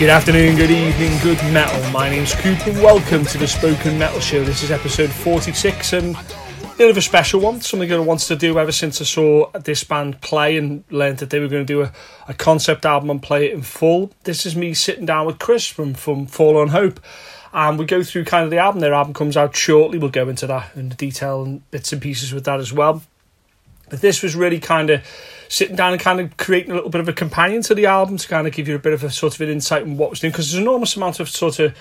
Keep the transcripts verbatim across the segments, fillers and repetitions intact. Good afternoon, good evening, good metal. My name's Cooper. Welcome to the Spoken Metal Show. This is episode forty-six and a bit of a special one. Something I wanted to do ever since I saw this band play and learned that they were going to do a, a concept album and play it in full. This is me sitting down with Chris from, from Forlorn Hope, and we go through kind of the album. Their album comes out shortly. We'll go into that in detail and bits and pieces with that as well. But this was really kind of sitting down and kind of creating a little bit of a companion to the album to kind of give you a bit of a sort of an insight on what was doing, because there's an enormous amount of sort of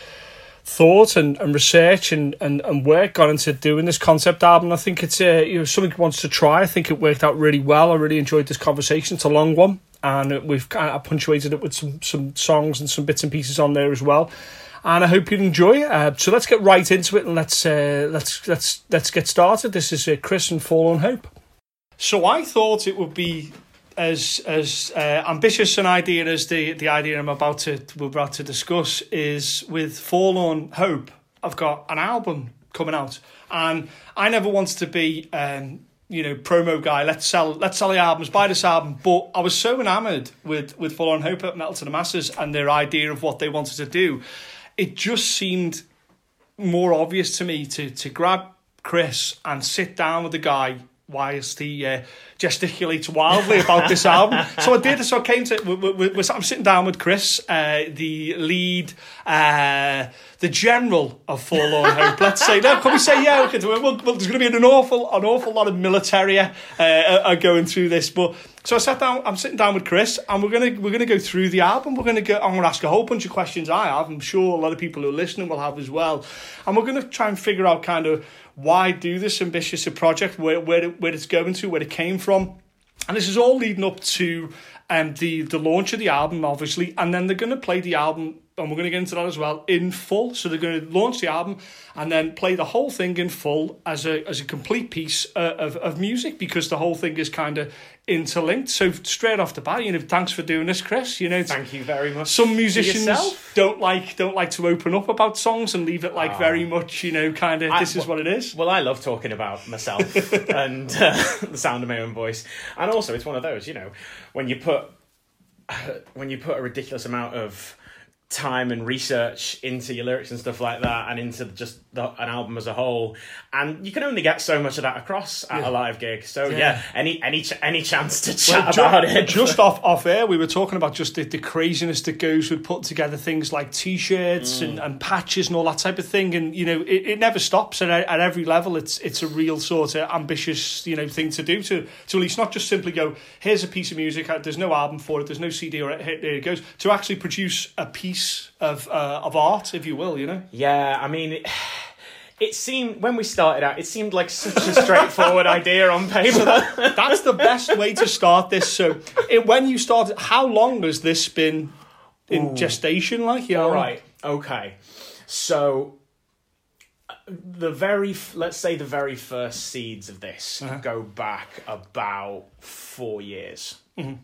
thought and, and research and, and, and work gone into doing this concept album. I think it's uh, you know, something wants to try. I think it worked out really well. I really enjoyed this conversation. It's a long one, and we've kind of punctuated it with some, some songs and some bits and pieces on there as well. And I hope you enjoy it. Uh, so let's get right into it, and let's uh, let's let's let's get started. This is uh, Chris and Forlorn Hope. So I thought it would be as as uh, ambitious an idea as the, the idea I'm about to we're about to discuss is with Forlorn Hope. I've got an album coming out, and I never wanted to be um, you know promo guy. Let's sell let's sell the albums, buy this album. But I was so enamoured with with Forlorn Hope at Metal to the Masses and their idea of what they wanted to do. It just seemed more obvious to me to to grab Chris and sit down with the guy whilst he uh, gesticulates wildly about this album. So I did. So I came to. We, we, we, I'm sitting down with Chris, uh, the lead, uh, the general of Forlorn Hope. Let's say no. Can we say yeah? We can do it. Well, there's going to be an awful, an awful lot of military uh, are going through this. But so I sat down. I'm sitting down with Chris, and we're gonna we're gonna go through the album. We're gonna go. I'm gonna ask a whole bunch of questions I have. I'm sure a lot of people who are listening will have as well. And we're gonna try and figure out kind of, why do this ambitious project, where where where it's going to, where it came from. And this is all leading up to um, the, the launch of the album, obviously. And then they're going to play the album, and we're going to get into that as well, in full. So they're going to launch the album and then play the whole thing in full as a as a complete piece uh, of, of music, because the whole thing is kind of interlinked. So straight off the bat, you know, thanks for doing this, Chris. You know, thank you very much. Some musicians don't like don't like to open up about songs and leave it like oh. very much, you know, kind of this I, is well, what it is. Well, I love talking about myself and uh, the sound of my own voice, and also it's one of those, you know, when you put uh, when you put a ridiculous amount of time and research into your lyrics and stuff like that, and into just the, an album as a whole, and you can only get so much of that across at yeah. a live gig. So yeah, yeah any any ch- any chance to chat well, about just, it. Just off off air, we were talking about just the, the craziness that goes with putting together things like t-shirts mm. and, and patches and all that type of thing, and you know, it, it never stops, and at, at every level, it's it's a real sort of ambitious, you know, thing to do to to at least not just simply go, here's a piece of music, there's no album for it, there's no C D, or it, there it goes, to actually produce a piece of uh, of art, if you will, you know. Yeah, I mean, it, it seemed when we started out, it seemed like such a straightforward idea on paper. So that, that's the best way to start this. So, it, when you started, how long has this been in Ooh. gestation? Like, you all know? Right, okay. So, the very let's say the very first seeds of this uh-huh. go back about four years. Mm-hmm.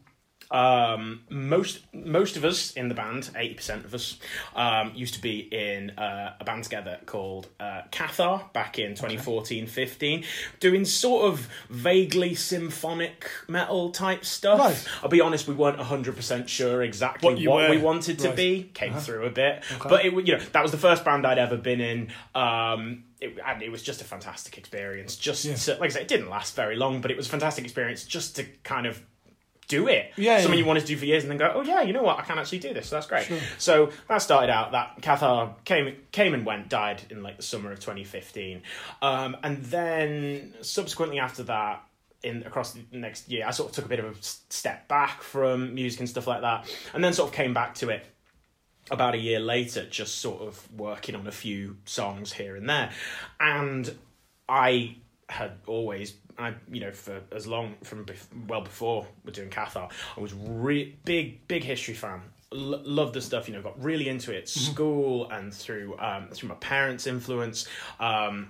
Um, most most of us in the band, eighty percent of us, um, used to be in uh, a band together called uh, Cathar back in twenty fourteen fifteen, doing sort of vaguely symphonic metal type stuff. Right. I'll be honest, we weren't one hundred percent sure exactly what, what we wanted to right. be. Came uh-huh. through a bit, okay. but it you know that was the first band I'd ever been in. Um, It, and it was just a fantastic experience. Just yeah. to, like I said, it didn't last very long, but it was a fantastic experience just to kind of do it. Yeah, something yeah. you wanted to do for years, and then go, oh yeah, you know what, I can actually do this, so that's great. Sure. So that started out, that Cathar came came and went, died in like the summer of twenty fifteen. Um, and then subsequently after that, in across the next year, I sort of took a bit of a step back from music and stuff like that, and then sort of came back to it about a year later, just sort of working on a few songs here and there. And I had always... I, you know, for as long from bef- well before we're doing Cathar, I was re- big, big history fan. L- loved the stuff, you know, got really into it at school and through, um, through my parents' influence. Um,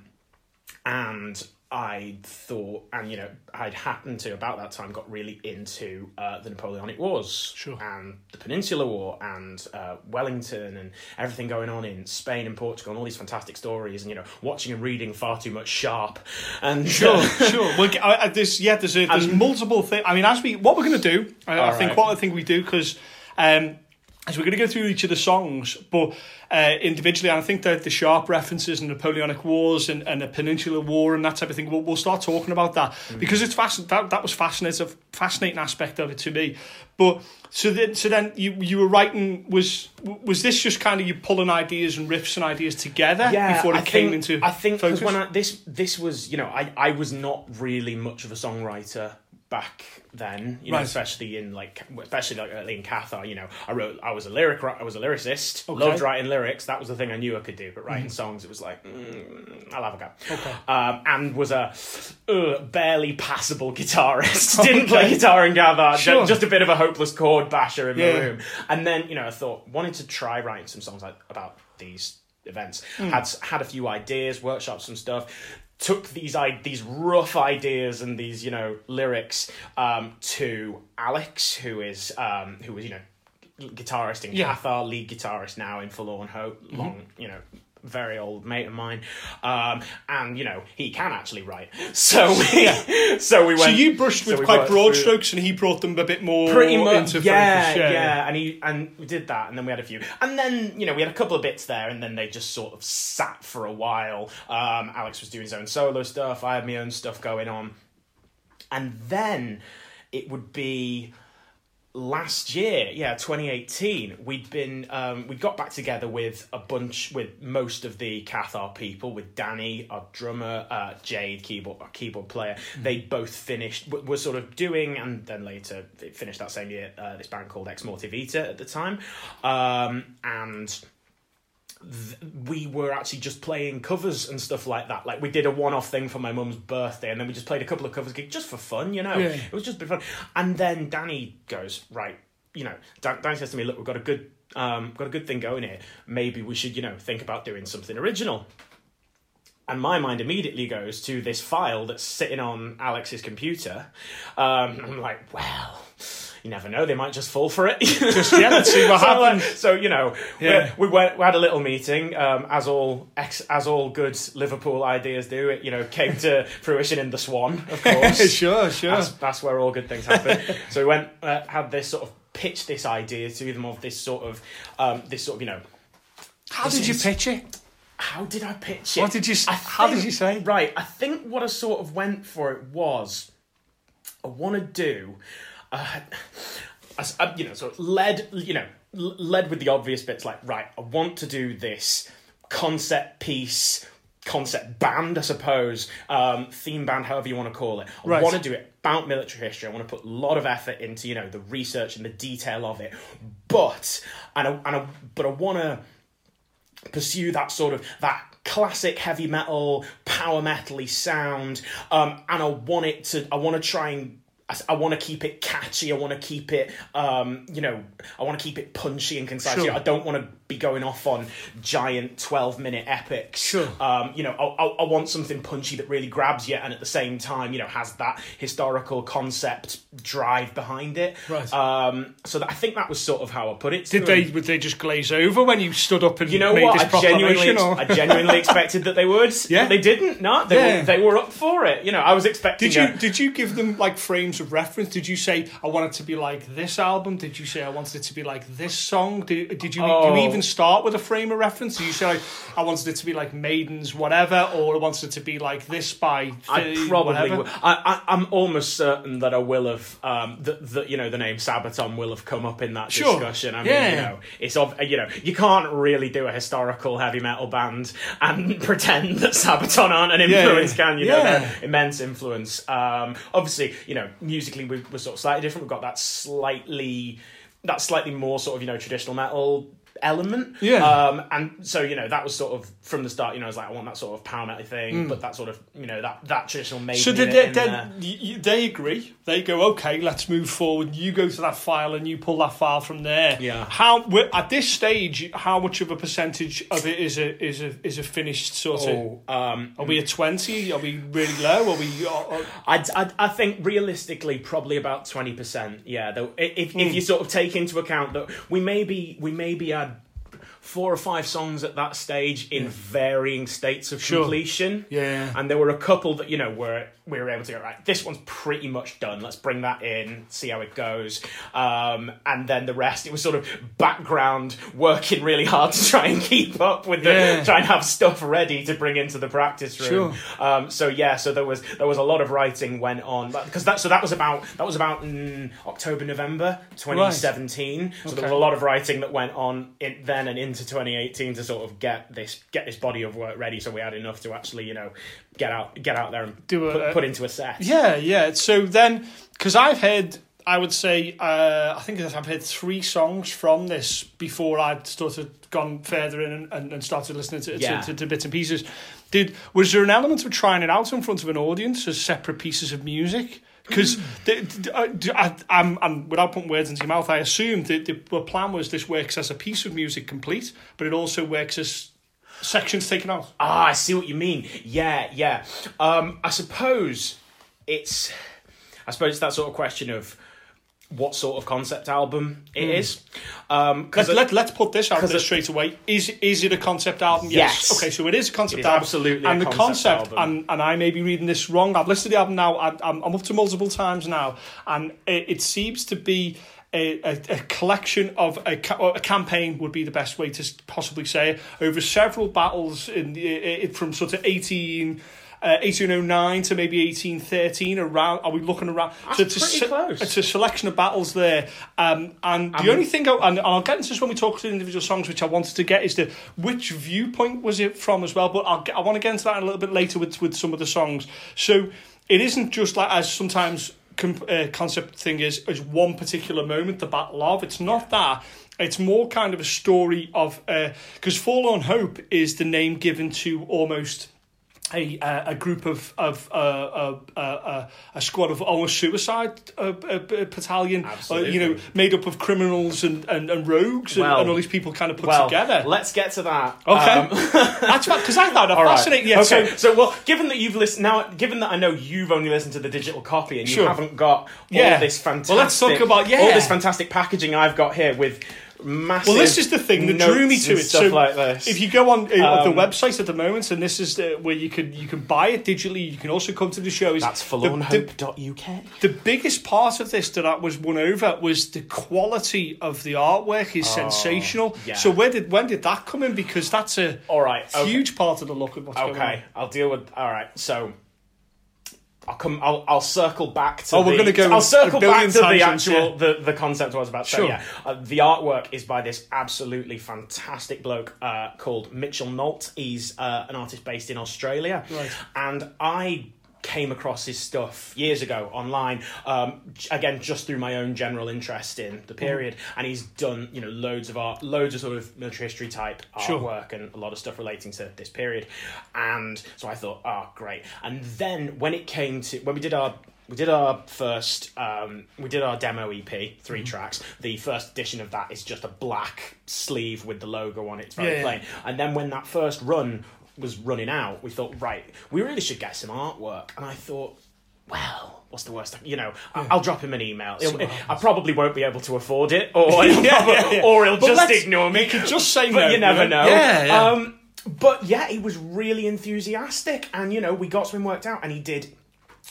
and I thought, and you know, I'd happened to about that time got really into uh, the Napoleonic Wars sure. and the Peninsular War and uh, Wellington and everything going on in Spain and Portugal and all these fantastic stories, and you know, watching and reading far too much Sharp and sure, uh, sure. Well, I, I, there's yeah, there's a, there's um, multiple things. I mean, as we what we're gonna do, I, I think right. what I think we do because um, So we're going to go through each of the songs, but uh, individually, and I think that the Sharp references and Napoleonic Wars and, and the Peninsular War and that type of thing, we'll, we'll start talking about that, mm. because it's fasc- that, that was fascinating, a fascinating aspect of it to me. But so then, so then you, you were writing, was was this just kind of you pulling ideas and riffs and ideas together yeah, before it I came think, into I think focus? When I, this, this was, you know, I, I was not really much of a songwriter back then, you know, right. especially in like, especially like early in Cathar, you know, I wrote, I was a lyric, I was a lyricist, okay. loved writing lyrics. That was the thing I knew I could do. But writing mm. songs, it was like, mm, I'll have a go. Okay. Um, and was a uh, barely passable guitarist. Didn't okay. play guitar in Cathar. Sure. Just a bit of a hopeless chord basher in yeah. the room. And then, you know, I thought wanted to try writing some songs like about these events. Mm. Had had a few ideas, workshopped some stuff. Took these I- these rough ideas and these, you know, lyrics um, to Alex, who is um, who was, you know, guitarist in yeah. Cathar, lead guitarist now in Forlorn Hope, long, mm-hmm. you know, very old mate of mine, um, and, you know, he can actually write. So we, yeah. so we went... So you brushed with so quite broad through, strokes, and he brought them a bit more pretty much, into yeah, focus. Yeah, yeah, and, he, and we did that, and then we had a few. And then, you know, we had a couple of bits there, and then they just sort of sat for a while. Um, Alex was doing his own solo stuff, I had my own stuff going on. And then it would be... Last year, yeah, twenty eighteen, we'd been, um, we got back together with a bunch, with most of the Cathar people, with Danny, our drummer, uh, Jade, keyboard, our keyboard player. Mm-hmm. They both finished, were sort of doing, and then later finished that same year, uh, this band called Ex Mortivita at the time. Um, and... we were actually just playing covers and stuff like that. Like, we did a one-off thing for my mum's birthday, and then we just played a couple of covers just for fun, you know. Yeah. It was just a bit fun. And then Danny goes, right, you know, Dan, Dan says to me, look, we've got a good um, got a good thing going here. Maybe we should, you know, think about doing something original. And my mind immediately goes to this file that's sitting on Alex's computer. Um, I'm like, well... you never know, they might just fall for it. Just, yeah, let's see what so, happens. Uh, so, you know, yeah. we, we went. We had a little meeting, um, as all ex, as all good Liverpool ideas do. It, you know, came to fruition in the Swan, of course. sure, sure. That's, that's where all good things happen. So we went, uh, had this sort of, pitched this idea to them of this sort of, um, this sort of, you know. How did you is, pitch it? How did I pitch it? What did you? Think, how did you say? Right, I think what I sort of went for it was, I want to do. Uh, I, you know, sort of led, you know, led with the obvious bits like, right, I want to do this concept piece, concept band, I suppose, um, theme band, however you want to call it. I right. want to do it about military history. I want to put a lot of effort into, you know, the research and the detail of it. But, and I, and I, but I want to pursue that sort of, that classic heavy metal, power metal-y sound. Um, and I want it to, I want to try and, I, I want to keep it catchy. I want to keep it, um, you know, I want to keep it punchy and concise. Sure. You know, I don't want to be going off on giant twelve-minute epics. Sure. Um, you know, I, I, I want something punchy that really grabs you and at the same time, you know, has that historical concept drive behind it. Right. Um, so that, I think that was sort of how I put it. Did they, would they just glaze over when you stood up and you know made what? This proclamation? Or... I genuinely expected that they would. Yeah. They didn't. No, they, yeah. were, they were up for it. You know, I was expecting... Did you, a... did you give them, like, frames of reference? Did you say I want it to be like this album? Did you say I wanted it to be like this song? Did, did you oh. do you even start with a frame of reference? Did you say like, I wanted it to be like Maiden's whatever, or I wanted it to be like this by I probably whatever? Will. I, I, I'm almost certain that I will have um, that, that you know the name Sabaton will have come up in that sure. discussion. I mean yeah. you know it's of you know you can't really do a historical heavy metal band and pretend that Sabaton aren't an influence yeah. can you yeah. know their immense influence. Um, obviously you know musically we're, we're sort of slightly different. We've got that slightly that slightly more sort of you know traditional metal element yeah um and so you know that was sort of from the start you know I was like I want that sort of power metal thing mm. but that sort of you know that that traditional made so did they, they, they agree they go okay let's move forward you go to that file and you pull that file from there yeah how at this stage how much of a percentage of it is a is a is a finished sort oh, of um are we at twenty are we really low are we are, are... I, I I think realistically probably about twenty percent yeah though if, mm. if you sort of take into account that we maybe we maybe add four or five songs at that stage in yeah. varying states of sure. completion. Yeah. And there were a couple that, you know, were we were able to go, right, this one's pretty much done. Let's bring that in, see how it goes. Um, and then the rest, it was sort of background, working really hard to try and keep up with the, yeah. try and have stuff ready to bring into the practice room. Sure. Um, so yeah, so there was there was a lot of writing went on. Because that, so that was about, that was about mm, October, November twenty seventeen. Right. So okay. there was a lot of writing that went on in, then and in to twenty eighteen to sort of get this get this body of work ready, so we had enough to actually, you know, get out get out there and do a, put, put into a set. Yeah, yeah. So then, because I've heard, I would say, uh, I think I've heard three songs from this before I'd sort of gone further in and, and, and started listening to, yeah. to, to, to bits and pieces. Did was there an element of trying it out in front of an audience as separate pieces of music? Because I'm, I'm without putting words into your mouth, I assumed that the plan was this works as a piece of music complete, but it also works as sections taken out. Ah, I see what you mean. Yeah, yeah. Um, I suppose it's, I suppose it's that sort of question of what sort of concept album it mm. is. Um, let, let, let's put this out there straight away. Is is it a concept album? Yes. yes. Okay, so it is a concept is album. Absolutely. And a the concept, concept and, and I may be reading this wrong. I've listened to the album now. I, I'm, I'm up to multiple times now. And it, it seems to be a, a, a collection of... A, a campaign would be the best way to possibly say it. Over several battles in the, from sort of eighteen... Uh, eighteen oh nine to maybe eighteen thirteen around. Are we looking around? That's so it's pretty se- close. It's a selection of battles there. Um, and the I mean, only thing, I, and I'll get into this when we talk to the individual songs, which I wanted to get, is the which viewpoint was it from as well. But I'll get, I want to get into that a little bit later with with some of the songs. So it isn't just like as sometimes comp- uh, concept thing is is one particular moment, the battle of. It's not that. It's more kind of a story of because uh, Forlorn Hope is the name given to almost. A uh, a group of of uh, uh, uh, uh, a squad of almost suicide uh, uh, battalion, uh, you know, made up of criminals and, and, and rogues and, well, and all these people kind of put well, together. Let's get to that. Okay, um, that's because I thought I'm fascinating. Right. Yeah, okay. So, so well, given that you've listened now, given that I know you've only listened to the digital copy and you sure. haven't got all yeah. this fantastic, well, let's talk about yeah. all this fantastic packaging I've got here with. Massive well, this is the thing that drew me to it. So, like if you go on uh, um, the website at the moment, and this is the, where you can you can buy it digitally, you can also come to the show. Is that's forlorn hope dot U K. The, the biggest part of this that I was won over was the quality of the artwork is oh, sensational. Yeah. So where did when did that come in? Because that's a all right, okay. huge part of the look of what's okay. going on. Okay, I'll deal with all right. So. I'll come. I'll. I'll circle back to. Oh, the, we're going to go. I'll circle back to the actual yeah. the, the concept I was about to sure. say. Yeah, uh, the artwork is by this absolutely fantastic bloke uh, called Mitchell Nolt. He's uh, an artist based in Australia, right. and I came across his stuff years ago online. Um, again, just through my own general interest in the period, mm. and he's done you know loads of art, loads of sort of military history type artwork, sure. and a lot of stuff relating to this period. And so I thought, oh, great. And then when it came to when we did our we did our first um, we did our demo E P, three mm. tracks. The first edition of that is just a black sleeve with the logo on it. It's very yeah, plain. Yeah. And then when that first run. Was running out, we thought, right, we really should get some artwork. And I thought, well, what's the worst? You know, yeah. I'll drop him an email. It, it, I probably won't be able to afford it, or yeah, yeah, yeah. or he'll but just ignore me. You could just say but no. But you never know. Yeah, yeah. Um, but yeah, he was really enthusiastic, and you know, we got something worked out, and he did.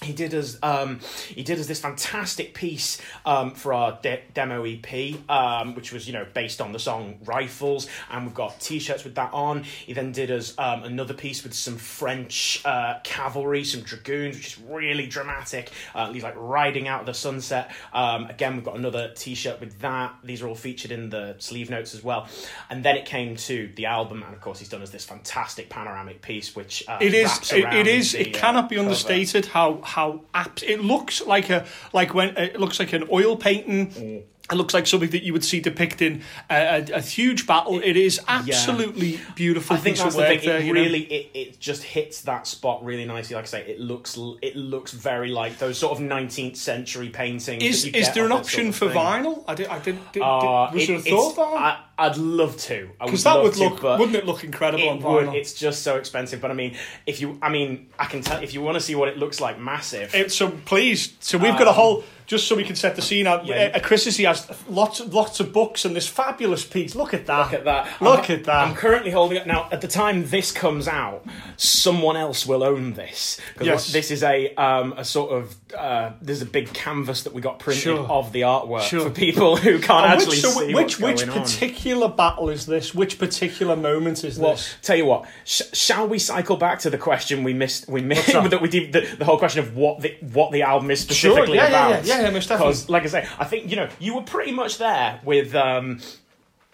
He did us. Um, he did us this fantastic piece um, for our de- demo E P, um, which was you know based on the song "Rifles," and we've got T-shirts with that on. He then did us um, another piece with some French uh, cavalry, some dragoons, which is really dramatic. Uh, he's like riding out of the sunset. Um, again, we've got another T-shirt with that. These are all featured in the sleeve notes as well. And then it came to the album, and of course, he's done us this fantastic panoramic piece, which uh, it is. Wraps around it, it is. The, it cannot uh, be understated cover. how. How apt it looks like a like when it looks like an oil painting. Mm. It looks like something that you would see depicting a, a, a huge battle. It is absolutely yeah. beautiful. I think that's the thing. There, it really it, it just hits that spot really nicely. Like I say, it looks it looks very like those sort of nineteenth century paintings. Is that you is get there an option sort of for thing. Vinyl? I did. I did. did, uh, did was it, there a thought on? I, I'd love to. Because that would look, to, wouldn't it look incredible? It on vinyl? Would. It's just so expensive. But I mean, if you, I mean, I can tell if you want to see what it looks like, massive. It, so please. So we've um, got a whole. just so we can set the scene out. Yeah. Uh, Chris, he has lots lots of books and this fabulous piece. Look at that. Look at that. Look I'm, at that. I'm currently holding it. Now, at the time this comes out, someone else will own this. Yes. This is a um, a sort of, uh, there's a big canvas that we got printed sure. of the artwork sure. for people who can't and actually which, so see which, what's which going particular on. Battle is this? Which particular moment is well, this? Tell you what, sh- shall we cycle back to the question we missed, we missed that we did, the, the whole question of what the, what the album is specifically sure, yeah, about? Yeah, yeah, yeah. Yeah, most definitely. Because, like I say, I think, you know, you were pretty much there with, um,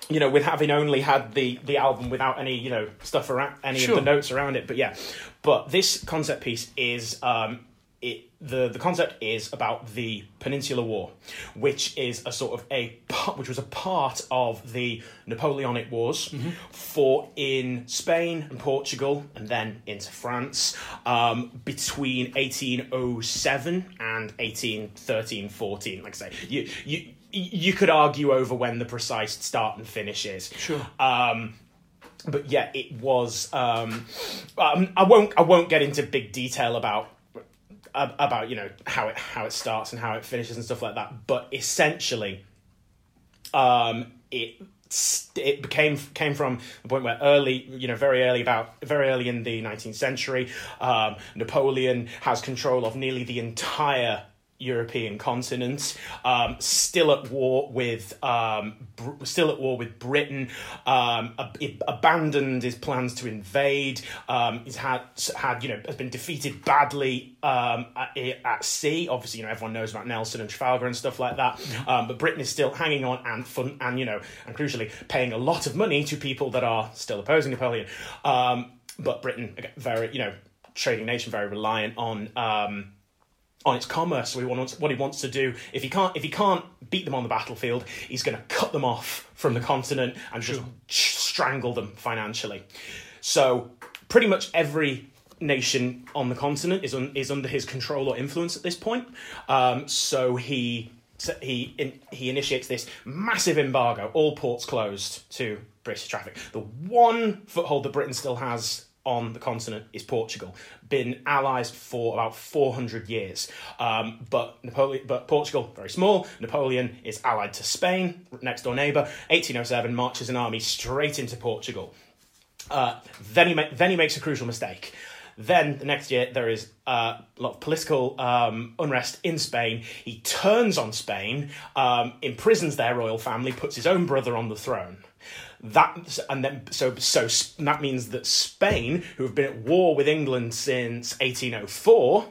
you know, with having only had the, the album without any, you know, stuff around, any sure. of the notes around it. But yeah, but this concept piece is, um, it the, the concept is about the Peninsular War, which is a sort of a, which was a part of the Napoleonic Wars, mm-hmm. fought in Spain and Portugal and then into France, um, between eighteen oh seven and eighteen thirteen fourteen. Like I say, you you you could argue over when the precise start and finish is. Sure. Um, but yeah, it was. Um, um, I won't. I won't get into big detail about. about, you know, how it how it starts and how it finishes and stuff like that, but essentially um it it became came from the point where early, you know, very early about very early in the nineteenth century, um Napoleon has control of nearly the entire European continent, um still at war with um br- still at war with Britain, um ab- abandoned his plans to invade, um he's had had you know has been defeated badly um at, at sea. Obviously, you know, everyone knows about Nelson and Trafalgar and stuff like that, um but Britain is still hanging on and fun and you know and crucially paying a lot of money to people that are still opposing Napoleon, um but Britain, very, you know, trading nation, very reliant on um on its commerce. So he wants, what he wants to do, if he can't if he can't beat them on the battlefield, he's going to cut them off from the continent and just sure. strangle them financially. So pretty much every nation on the continent is un, is under his control or influence at this point. Um, so he so he in, he initiates this massive embargo, all ports closed to British traffic. The one foothold that Britain still has on the continent is Portugal, been allies for about four hundred years. Um, but Napoleon, but Portugal, very small. Napoleon is allied to Spain, next door neighbour. eighteen oh seven marches an army straight into Portugal. Uh, then he ma- then he makes a crucial mistake. Then the next year there is uh, a lot of political um, unrest in Spain. He turns on Spain, um, imprisons their royal family, puts his own brother on the throne. That and then so so that means that Spain, who have been at war with England since eighteen oh four,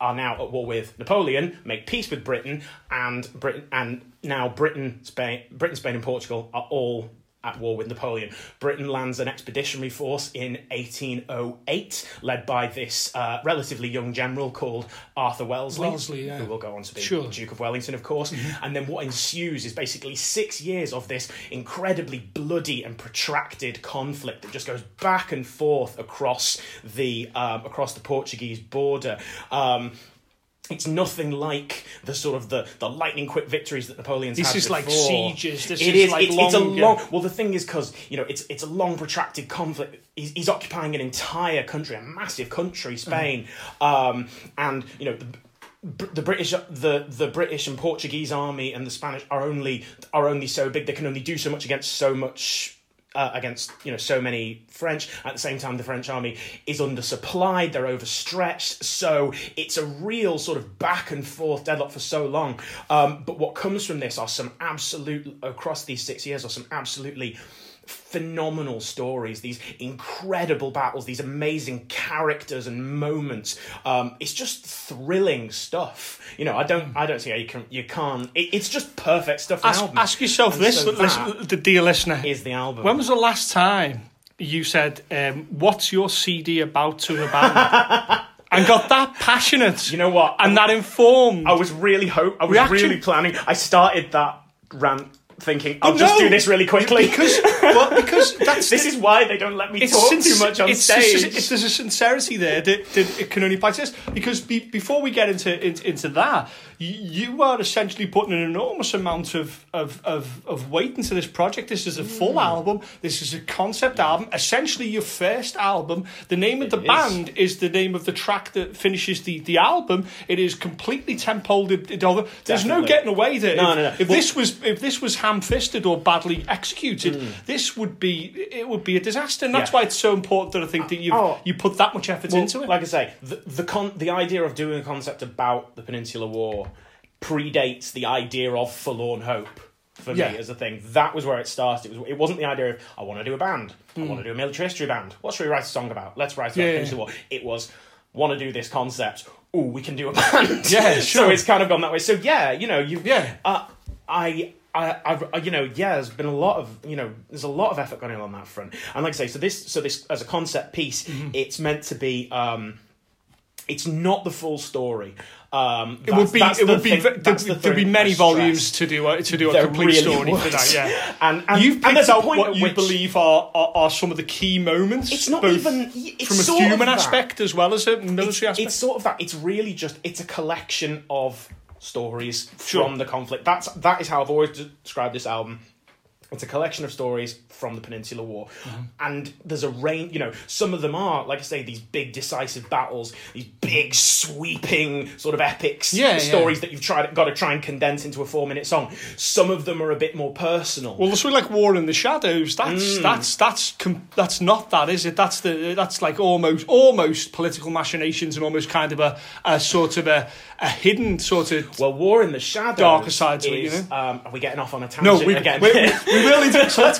are now at war with Napoleon, make peace with Britain, and Britain and now Britain, Spain, Britain, Spain, and Portugal are all at war with Napoleon. Britain lands an expeditionary force in eighteen oh eight, led by this uh, relatively young general called Arthur Wellesley, Wellesley yeah. who will go on to be sure. Duke of Wellington, of course. Mm-hmm. And then what ensues is basically six years of this incredibly bloody and protracted conflict that just goes back and forth across the um, across the Portuguese border. Um, It's nothing like the sort of the, the lightning quick victories that Napoleon's this had before. This is like sieges. This it is, is like it's, long, it's a long. Well, the thing is, because you know, it's it's a long protracted conflict. He's, he's occupying an entire country, a massive country, Spain, mm-hmm. um, and you know. The, The British, the, the British and Portuguese army and the Spanish are only are only so big. They can only do so much against so much. Uh, against, you know, so many French. At the same time, the French army is undersupplied, they're overstretched, so it's a real sort of back and forth deadlock for so long. Um, but what comes from this are some absolute, across these six years, are some absolutely phenomenal stories, these incredible battles, these amazing characters and moments. Um, it's just thrilling stuff. You know, I don't, I don't see how you can, you can't. It, it's just perfect stuff. Ask, album. ask yourself and this, so listen, the dear listener, is the album. When was the last time you said, um, "What's your C D about to abandon?" And got that passionate. You know what? And I, that informed. I was really hope. I was reaction. really planning. I started that rant. Thinking I'll no, just do this really quickly because well, because that's this the, is why they don't let me talk sin- too much on it's stage. It's, there's a sincerity there that, that it can only apply to this. Because be, before we get into, into into that, you are essentially putting an enormous amount of of, of, of weight into this project. This is a full mm. album. This is a concept yeah. album. Essentially your first album. The name of the it band is. is the name of the track that finishes the, the album. It is completely tempoed. It, it, there's Definitely. no getting away that no, if, no, no. if well, this was if this was ham-fisted or badly executed, mm. this would be it would be a disaster. And that's yeah. why it's so important that I think that you oh. you put that much effort well, into it. Like I say, the the, con- the idea of doing a concept about the Peninsular War predates the idea of Forlorn Hope for yeah. me as a thing. That was where it started. It was. It wasn't the idea of, I want to do a band. Mm. I want to do a military history band. What should we write a song about? Let's write about yeah, Peninsular War. It was, want to do this concept. Ooh, we can do a band. Yeah, sure. So it's kind of gone that way. So yeah, you know, you yeah. Uh, I... I, I, you know, yeah. There's been a lot of, you know, there's a lot of effort going on on that front, and like I say, so this, so this as a concept piece, mm-hmm. it's meant to be. Um, it's not the full story. Um, it would be. It would be. Thing, there would the be many volumes to do. A, to do there a complete really story would. for that. Yeah, and, and you've picked out what you which, believe are, are are some of the key moments. It's not both even it's from a human aspect as well as a military it's, aspect. It's sort of that. It's really just. It's a collection of. Stories sure. from the conflict. That's that is how I've always described this album. It's a collection of stories from the Peninsular War, mm-hmm. and there's a range. You know, some of them are, like I say, these big decisive battles, these big sweeping sort of epics, yeah, stories yeah. that you've tried got to try and condense into a four-minute song. Some of them are a bit more personal. Well, it's like War in the Shadows. That's mm. that's that's com- that's not that, is it? That's the that's like almost almost political machinations and almost kind of a, a sort of a. A hidden sort of well, War in the Shadows, darker side to it. You know, um, are we getting off on a tangent no, we, again? we, we, we really do. So,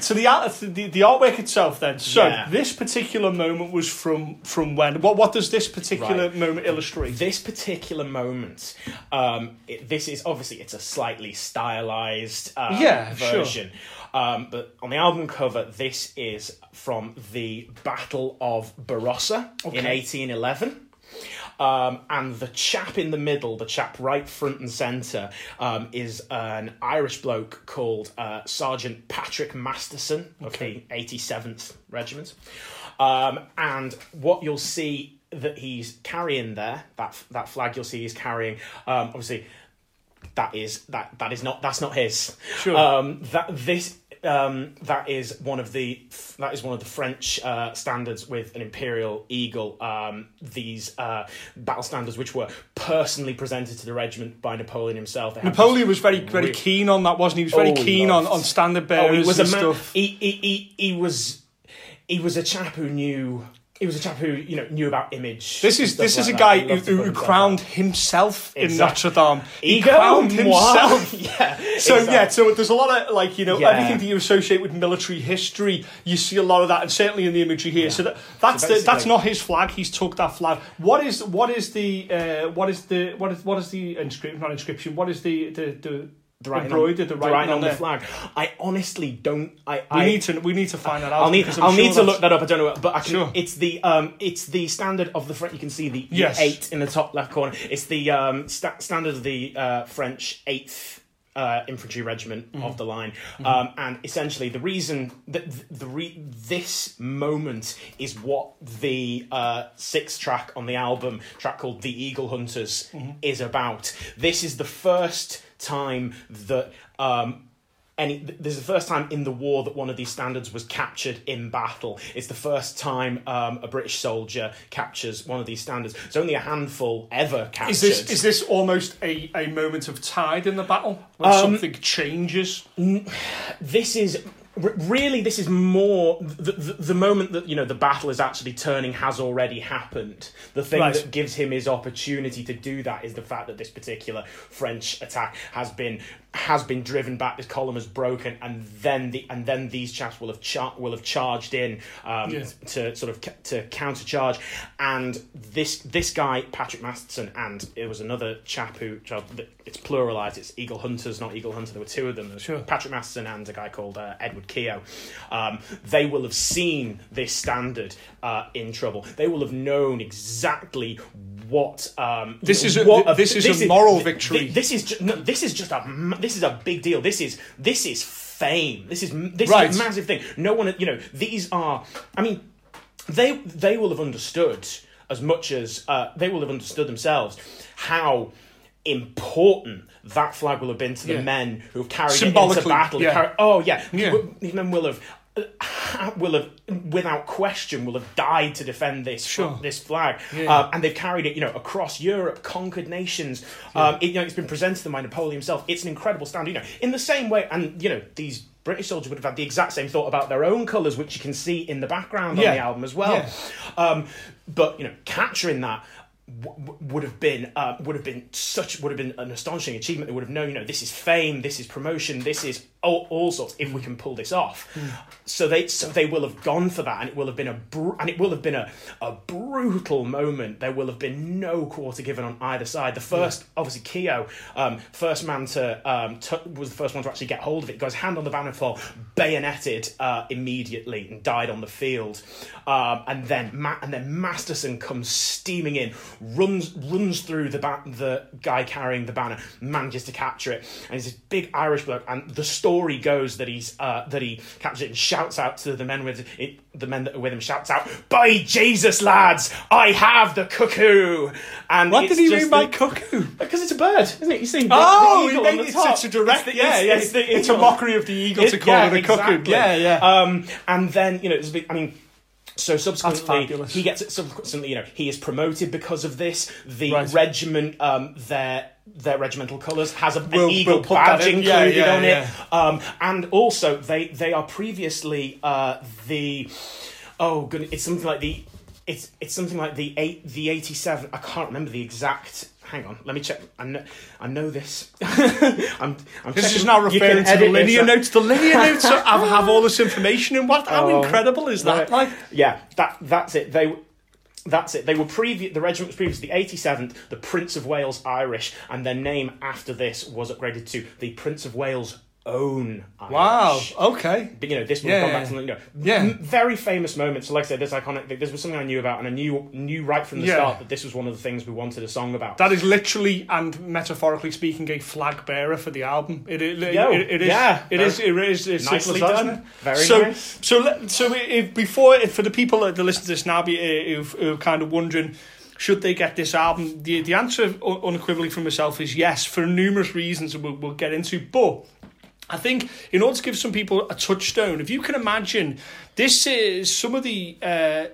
so the art, the, the artwork itself, then. So yeah. this particular moment was from from when? What what does this particular right. moment illustrate? This particular moment, um, it, this is obviously it's a slightly stylized um, yeah, version, sure. um, but on the album cover, this is from the Battle of Barossa okay. in eighteen eleven. Um, and the chap in the middle, the chap right front and centre, um, is an Irish bloke called uh, Sergeant Patrick Masterson of okay. the eighty-seventh Regiment. Um, and what you'll see that he's carrying there, that that flag you'll see he's carrying, um, obviously that is that that is not that's not his. Sure. Um, that this. Um, that is one of the that is one of the French uh, standards with an imperial eagle. Um, these uh, battle standards, which were personally presented to the regiment by Napoleon himself. Napoleon was very very re- keen on that, wasn't he? He was very oh, keen on, on standard bearers oh, and man, stuff. He, he he he was he was a chap who knew. He was a chap who, you know, knew about image. This is this is like a guy who, who, who crowned himself exactly. in Notre Dame. He Ego crowned himself. yeah. So exactly. yeah, so there's a lot of like, you know, yeah. everything that you associate with military history, you see a lot of that, and certainly in the imagery here. Yeah. So that that's so the, that's not his flag. He's took that flag. What is what is the uh, what is the what is what is the inscription? Not inscription. What is the the the The writing, on, the, the writing on, on the flag. I honestly don't. I, I we need to. We need to find that out. I'll need. I'll sure need to look that up. I don't know, but I can, sure. it's the um, it's the standard of the French. You can see the yes. eight in the top left corner. It's the um st- standard of the uh, French eighth uh, Infantry Regiment mm-hmm. of the line. Mm-hmm. Um, and essentially the reason that the, the re- this moment is what the uh, sixth track on the album, track called "The Eagle Hunters," mm-hmm. is about. This is the first. time that um any there's the first time in the war that one of these standards was captured in battle. It's the first time um a British soldier captures one of these standards. It's only a handful ever captured. Is this is this almost a a moment of tide in the battle when um, something changes? N- this is. Really, this is more the, the the moment that, you know, the battle is actually turning has already happened. The thing right. that gives him his opportunity to do that is the fact that this particular French attack has been has been driven back. This column is broken, and then the and then these chaps will have char- will have charged in um, yeah. to sort of ca- to countercharge. And this this guy Patrick Masterson, and it was another chap who it's pluralized. It's Eagle Hunters, not Eagle Hunter. There were two of them. There was sure. Patrick Masterson and a guy called uh, Edward Keogh. Um, they will have seen this standard uh, in trouble. They will have known exactly what um, this is. Know, a, what a, this, this is a moral is, victory. Th- this is ju- no, this is just a this is a big deal. This is this is fame. This is this right. is a massive thing. No one, you know, these are. I mean, they they will have understood as much as uh, they will have understood themselves how important that flag will have been to the yeah. men who have carried it into battle. Yeah. Carried, oh, yeah. yeah. These men will have... will have, without question, will have died to defend this sure. this flag, yeah. um, and they've carried it, you know, across Europe, conquered nations. Um, yeah. it, you know, it's been presented to them by Napoleon himself. It's an incredible standard, you know. In the same way, and you know, these British soldiers would have had the exact same thought about their own colours, which you can see in the background yeah. on the album as well. Yeah. Um, but you know, capturing that W- would have been uh, would have been such would have been an astonishing achievement. They would have known, you know, this is fame, this is promotion, this is all, all sorts. If we can pull this off, mm. so they so they will have gone for that, and it will have been a br- and it will have been a, a brutal moment. There will have been no quarter given on either side. The first, yeah. obviously, Keogh, um, first man to um, t- was the first one to actually get hold of it. Goes hand on the bannerfall, bayoneted uh, immediately, and died on the field. Um, and then Ma- and then Masterson comes steaming in. Runs runs through the ba- the guy carrying the banner, manages to capture it, and he's this big Irish bloke. And the story goes that he's uh, that he captures it and shouts out to the men with it, the men that are with him, shouts out, "By Jesus, lads, I have the cuckoo!" And what did he mean by cuckoo? Because it's a bird, isn't it? You see, oh, the it, it's top. Such a direct, it's the, yeah, it's, yeah, it's, it's, the it's a mockery of the eagle it, to call yeah, it a exactly. cuckoo, yeah, yeah. Um, and then you know, there's a big, I mean. So subsequently, he gets subsequently. You know, he is promoted because of this. The right. regiment, um, their their regimental colours has a, an we'll, eagle we'll badge included yeah, yeah, on yeah. it, um, and also they they are previously uh, the oh goodness, it's something like the it's it's something like the eight the eighty-seven. I can't remember the exact. Hang on, let me check. I know, I know this. I'm, I'm this checking. Is now referring to the linear this, notes. The linear notes so I have all this information. And what? How oh, incredible is that? Like, yeah, that that's it. They, that's it. They were previous. The regiment was previously the eighty-seventh, the Prince of Wales Irish, and their name after this was upgraded to the Prince of Wales Own Irish. Wow. Okay. But you know, this will yeah, come back to you know, yeah. m- very famous moment. So, like I said, this iconic. This was something I knew about, and I knew knew right from the yeah. start that this was one of the things we wanted a song about. That is literally and metaphorically speaking a flag bearer for the album. It is. It, it, it is. Yeah. It is. It is. It's nicely done. done. Very so, nice. So, so if before if for the people that listen to this now, who who kind of wondering. Should they get this album? The the answer unequivocally from myself is yes, for numerous reasons we'll, we'll get into. But I think in order to give some people a touchstone, if you can imagine, this is some of the uh,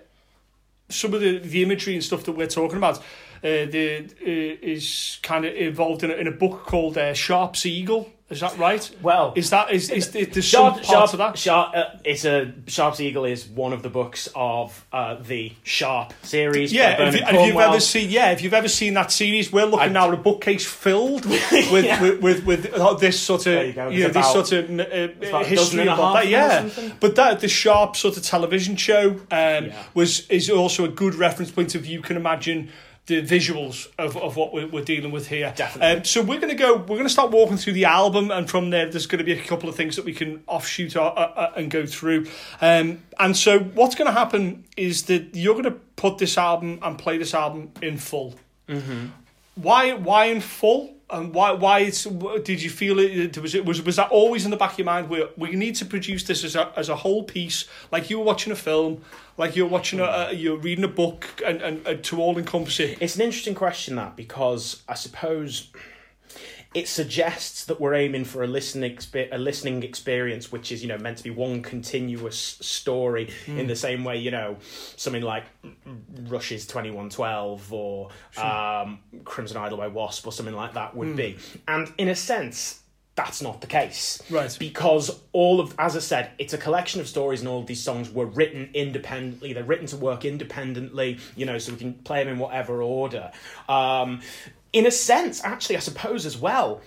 some of the, the imagery and stuff that we're talking about. Uh, the uh, is kind of involved in a, in a book called uh, Sharp's Eagle. Is that right? Well, is that is is, is there's Sharp, some part Sharp, of that? Sharp, uh, it's a Sharp's Eagle is one of the books of uh, the Sharp series. Yeah, by if, you, if you've ever seen, yeah, if you've ever seen that series, we're looking I'd... now at a bookcase filled with yeah. with, with, with, with uh, this sort of you, you know about, this sort of uh, history about that. Yeah, but that the Sharp sort of television show um, yeah. was is also a good reference point if you can imagine. The visuals of, of what we're, we're dealing with here. Definitely. Um, so we're going to go, we're going to start walking through the album, and from there there's going to be a couple of things that we can offshoot our, uh, uh, and go through. Um, and so what's going to happen is that you're going to put this album and play this album in full. Mm-hmm. Why Why in full? And why Why it's, did you feel it? Was it was was that always in the back of your mind? We we need to produce this as a as a whole piece, like you were watching a film, like you're watching a, a you're reading a book, and, and, and to all encompass it. It's an interesting question that, because I suppose it suggests that we're aiming for a listening expe- a listening experience, which is, you know, meant to be one continuous story. Mm. In the same way, you know, something like Rush's twenty-one twelve or sure. um, Crimson Idol by Wasp or something like that would mm. be. And in a sense, that's not the case. Right. Because all of, as I said, it's a collection of stories, and all of these songs were written independently. They're written to work independently, you know, so we can play them in whatever order. Um... In a sense, actually, I suppose as well,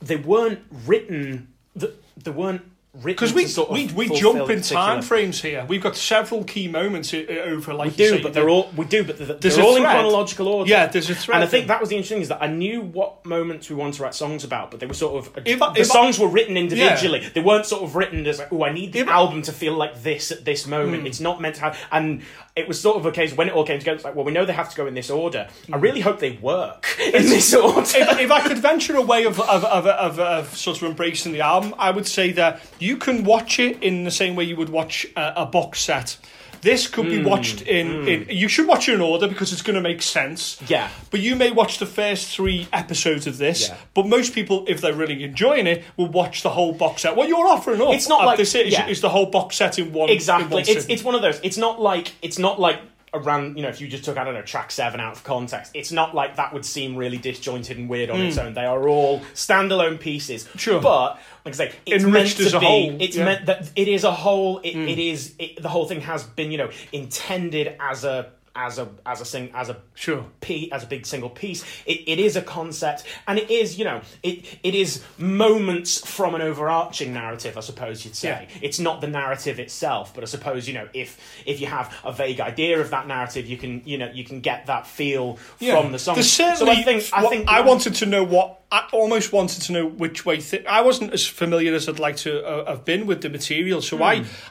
they weren't written. They, they weren't written because we to sort of we we jump in time frames here. We've got several key moments over, like we do, you say, but they're all we do, but they're, they're all thread. in chronological order. Yeah, there's a thread, and I think that was the interesting thing, is that I knew what moments we wanted to write songs about, but they were sort of if I, the if songs I, were written individually. Yeah. They weren't sort of written as like, oh, I need the if album I, to feel like this at this moment. Mm. It's not meant to have and. It was sort of a case when it all came together. It's like, well, we know they have to go in this order. I really hope they work in this order. If, if I could venture a way of of, of of of sort of embracing the album, I would say that you can watch it in the same way you would watch a, a box set. This could mm, be watched in, mm. in... You should watch it in order because it's going to make sense. Yeah. But you may watch the first three episodes of this, yeah. but most people, if they're really enjoying it, will watch the whole box set. What you're offering up it's not like, this is, yeah. is the whole box set in one... Exactly. In one it's, it's one of those. It's not like... It's not like... Around, you know, if you just took, I don't know, track seven out of context, it's not like that would seem really disjointed and weird on mm. its own. They are all standalone pieces. Sure. But, like I say, it's enriched meant to as a be, whole. It's yeah. meant that it is a whole, it, mm. it is, it, the whole thing has been, you know, intended as a, as a, as a sing, as a, sure. p, as a big single piece. It, it is a concept, and it is, you know, it, it is moments from an overarching narrative, I suppose you'd say. Yeah. It's not the narrative itself, but I suppose, you know, if, if you have a vague idea of that narrative, you can, you know, you can get that feel yeah. from the song. So I think, I think, I wanted to know what, I almost wanted to know which way... Th- I wasn't as familiar as I'd like to uh, have been with the material, so mm.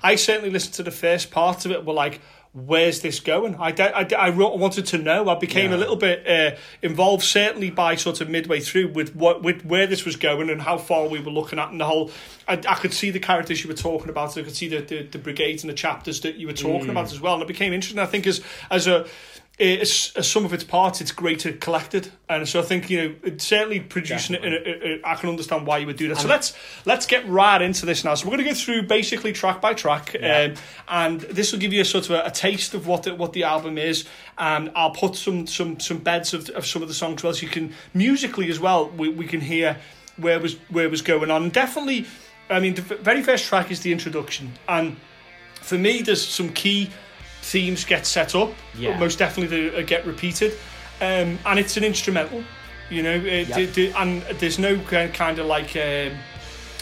I, I certainly listened to the first part of it, were like, where's this going? I, I, I wanted to know. I became yeah. a little bit uh, involved, certainly by sort of midway through, with what with where this was going and how far we were looking at, and the whole... I, I could see the characters you were talking about. I could see the, the, the brigades and the chapters that you were talking mm. about as well, and it became interesting. I think as as a... As, as some of its parts, it's greater collected, and so I think, you know, it's certainly producing it. In a, a, a, I can understand why you would do that. And so let's let's get right into this now. So we're going to go through basically track by track, yeah. um, and this will give you a sort of a, a taste of what the, what the album is. And I'll put some some some beds of, of some of the songs, well, so you can musically as well. We we can hear where was where was going on. And definitely, I mean, the very first track is the introduction, and for me, there's some key themes get set up, yeah. most definitely they get repeated, um, and it's an instrumental, you know, it, yep. it, it, and there's no kind of like um,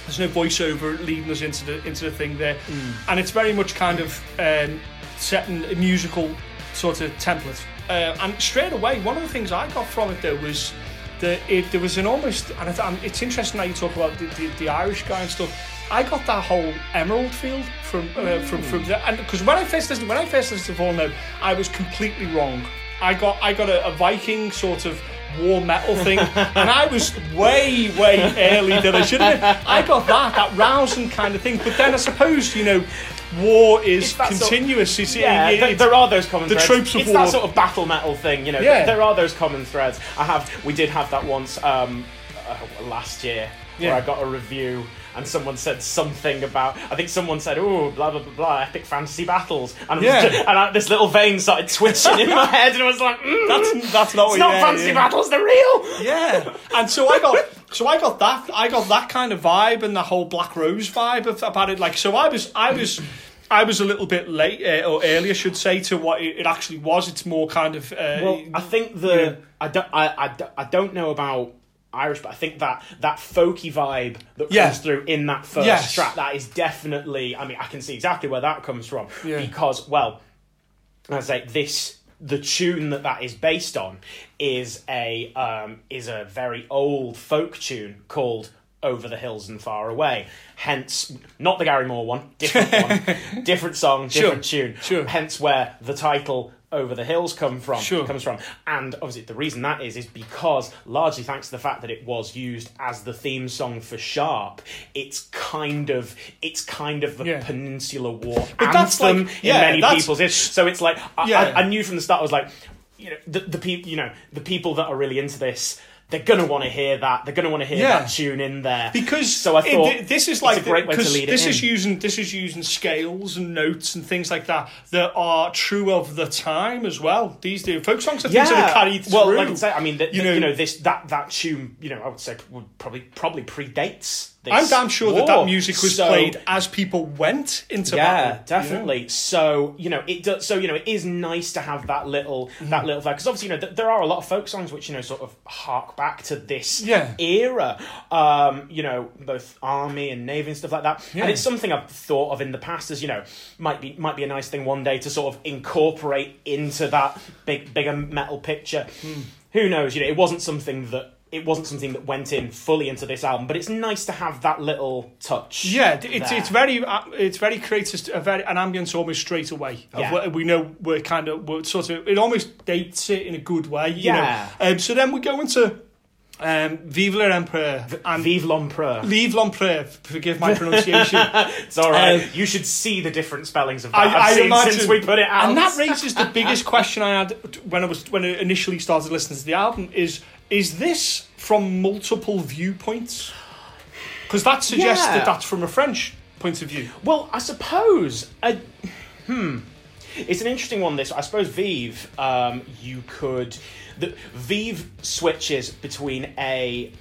there's no voiceover leading us into the into the thing there, mm. and it's very much kind of um, setting a musical sort of template. Uh, and straight away, one of the things I got from it though was that it, there was an almost, and it, um, it's interesting how you talk about the, the, the Irish guy and stuff. I got that whole Emerald field from uh, from from there, and because when I first listened, when I first listened to Forlorn Hope, I was completely wrong. I got I got a, a Viking sort of war metal thing, and I was way way early than I should have been. I got that that rousing kind of thing, but then I suppose, you know, war is continuous. Sort of, yeah, it, it, th- there are those common the threads. Tropes of it's war. That sort of battle metal thing, you know. Yeah. Th- there are those common threads. I have we did have that once um, uh, last year yeah. where I got a review. And someone said something about... I think someone said, "Oh, blah, blah, blah, blah, epic fantasy battles." And, yeah. just, and I, this little vein started twitching in my head, and I was like, mm, that's, that's not... It's not yeah, fantasy yeah. battles, they're real! Yeah. And so I got... So I got that I got that kind of vibe and the whole Black Rose vibe of, about it. Like, so I was... I was... I was a little bit late, uh, or early, I should say, to what it actually was. It's more kind of... Uh, well, I think the... You know, I, don't, I, I, I don't know about... Irish, but I think that that folky vibe that yeah. comes through in that first yes. track, that is definitely, I mean, I can see exactly where that comes from, yeah. because, well, as I say, this the tune that that is based on is a um, is a very old folk tune called Over the Hills and Far Away, hence not the Gary Moore one, different one, different song, different sure. tune, sure. hence where the title Over the Hills come from sure. comes from. And obviously the reason that is is because, largely thanks to the fact that it was used as the theme song for Sharp, it's kind of it's kind of the yeah. Peninsular War but anthem like, yeah, in many people's issues. So it's like I, yeah. I, I knew from the start, I was like, you know, the, the people you know, the people that are really into this, they're going to want to hear that. They're going to want to hear yeah. that tune in there. Because so I thought it, this is like it's a great way to lead this it in. Is using, this is using scales and notes and things like that that are true of the time as well. These do. Folk songs are yeah. things that are carried well, through. Well, like I say, I mean, the, you, the, know, you know, this that, that tune, you know, I would say would probably probably predates this. I'm damn sure war. that that music was so, played as people went into yeah, battle. Definitely. Yeah. So, you know, it does, so, you know, it is nice to have that little, mm. that little, because obviously, you know, th- there are a lot of folk songs which, you know, sort of hark back to this yeah. era, um, you know, both army and navy and stuff like that. Yeah. And it's something I've thought of in the past as, you know, might be, might be a nice thing one day to sort of incorporate into that big, bigger metal picture. Mm. Who knows? You know, it wasn't something that, It wasn't something that went in fully into this album, but it's nice to have that little touch. Yeah, it's there. it's very it's very creates a very an ambience almost straight away. Yeah. We know we're kind of we're sort of it almost dates it in a good way. You yeah. know? Um, so then we go into Um, Vive L'Empereur. And Vive L'Empereur. Vive L'Empereur. Forgive my pronunciation. It's alright. Um, you should see the different spellings of that. I, I've I seen imagine, since we put it out. And that raises the biggest question I had when I was when I initially started listening to the album is, is this from multiple viewpoints? Because that suggests yeah. that that's from a French point of view. Well, I suppose... Uh, hmm... It's an interesting one, this. I suppose Vive, um, you could... The, Vive switches between a,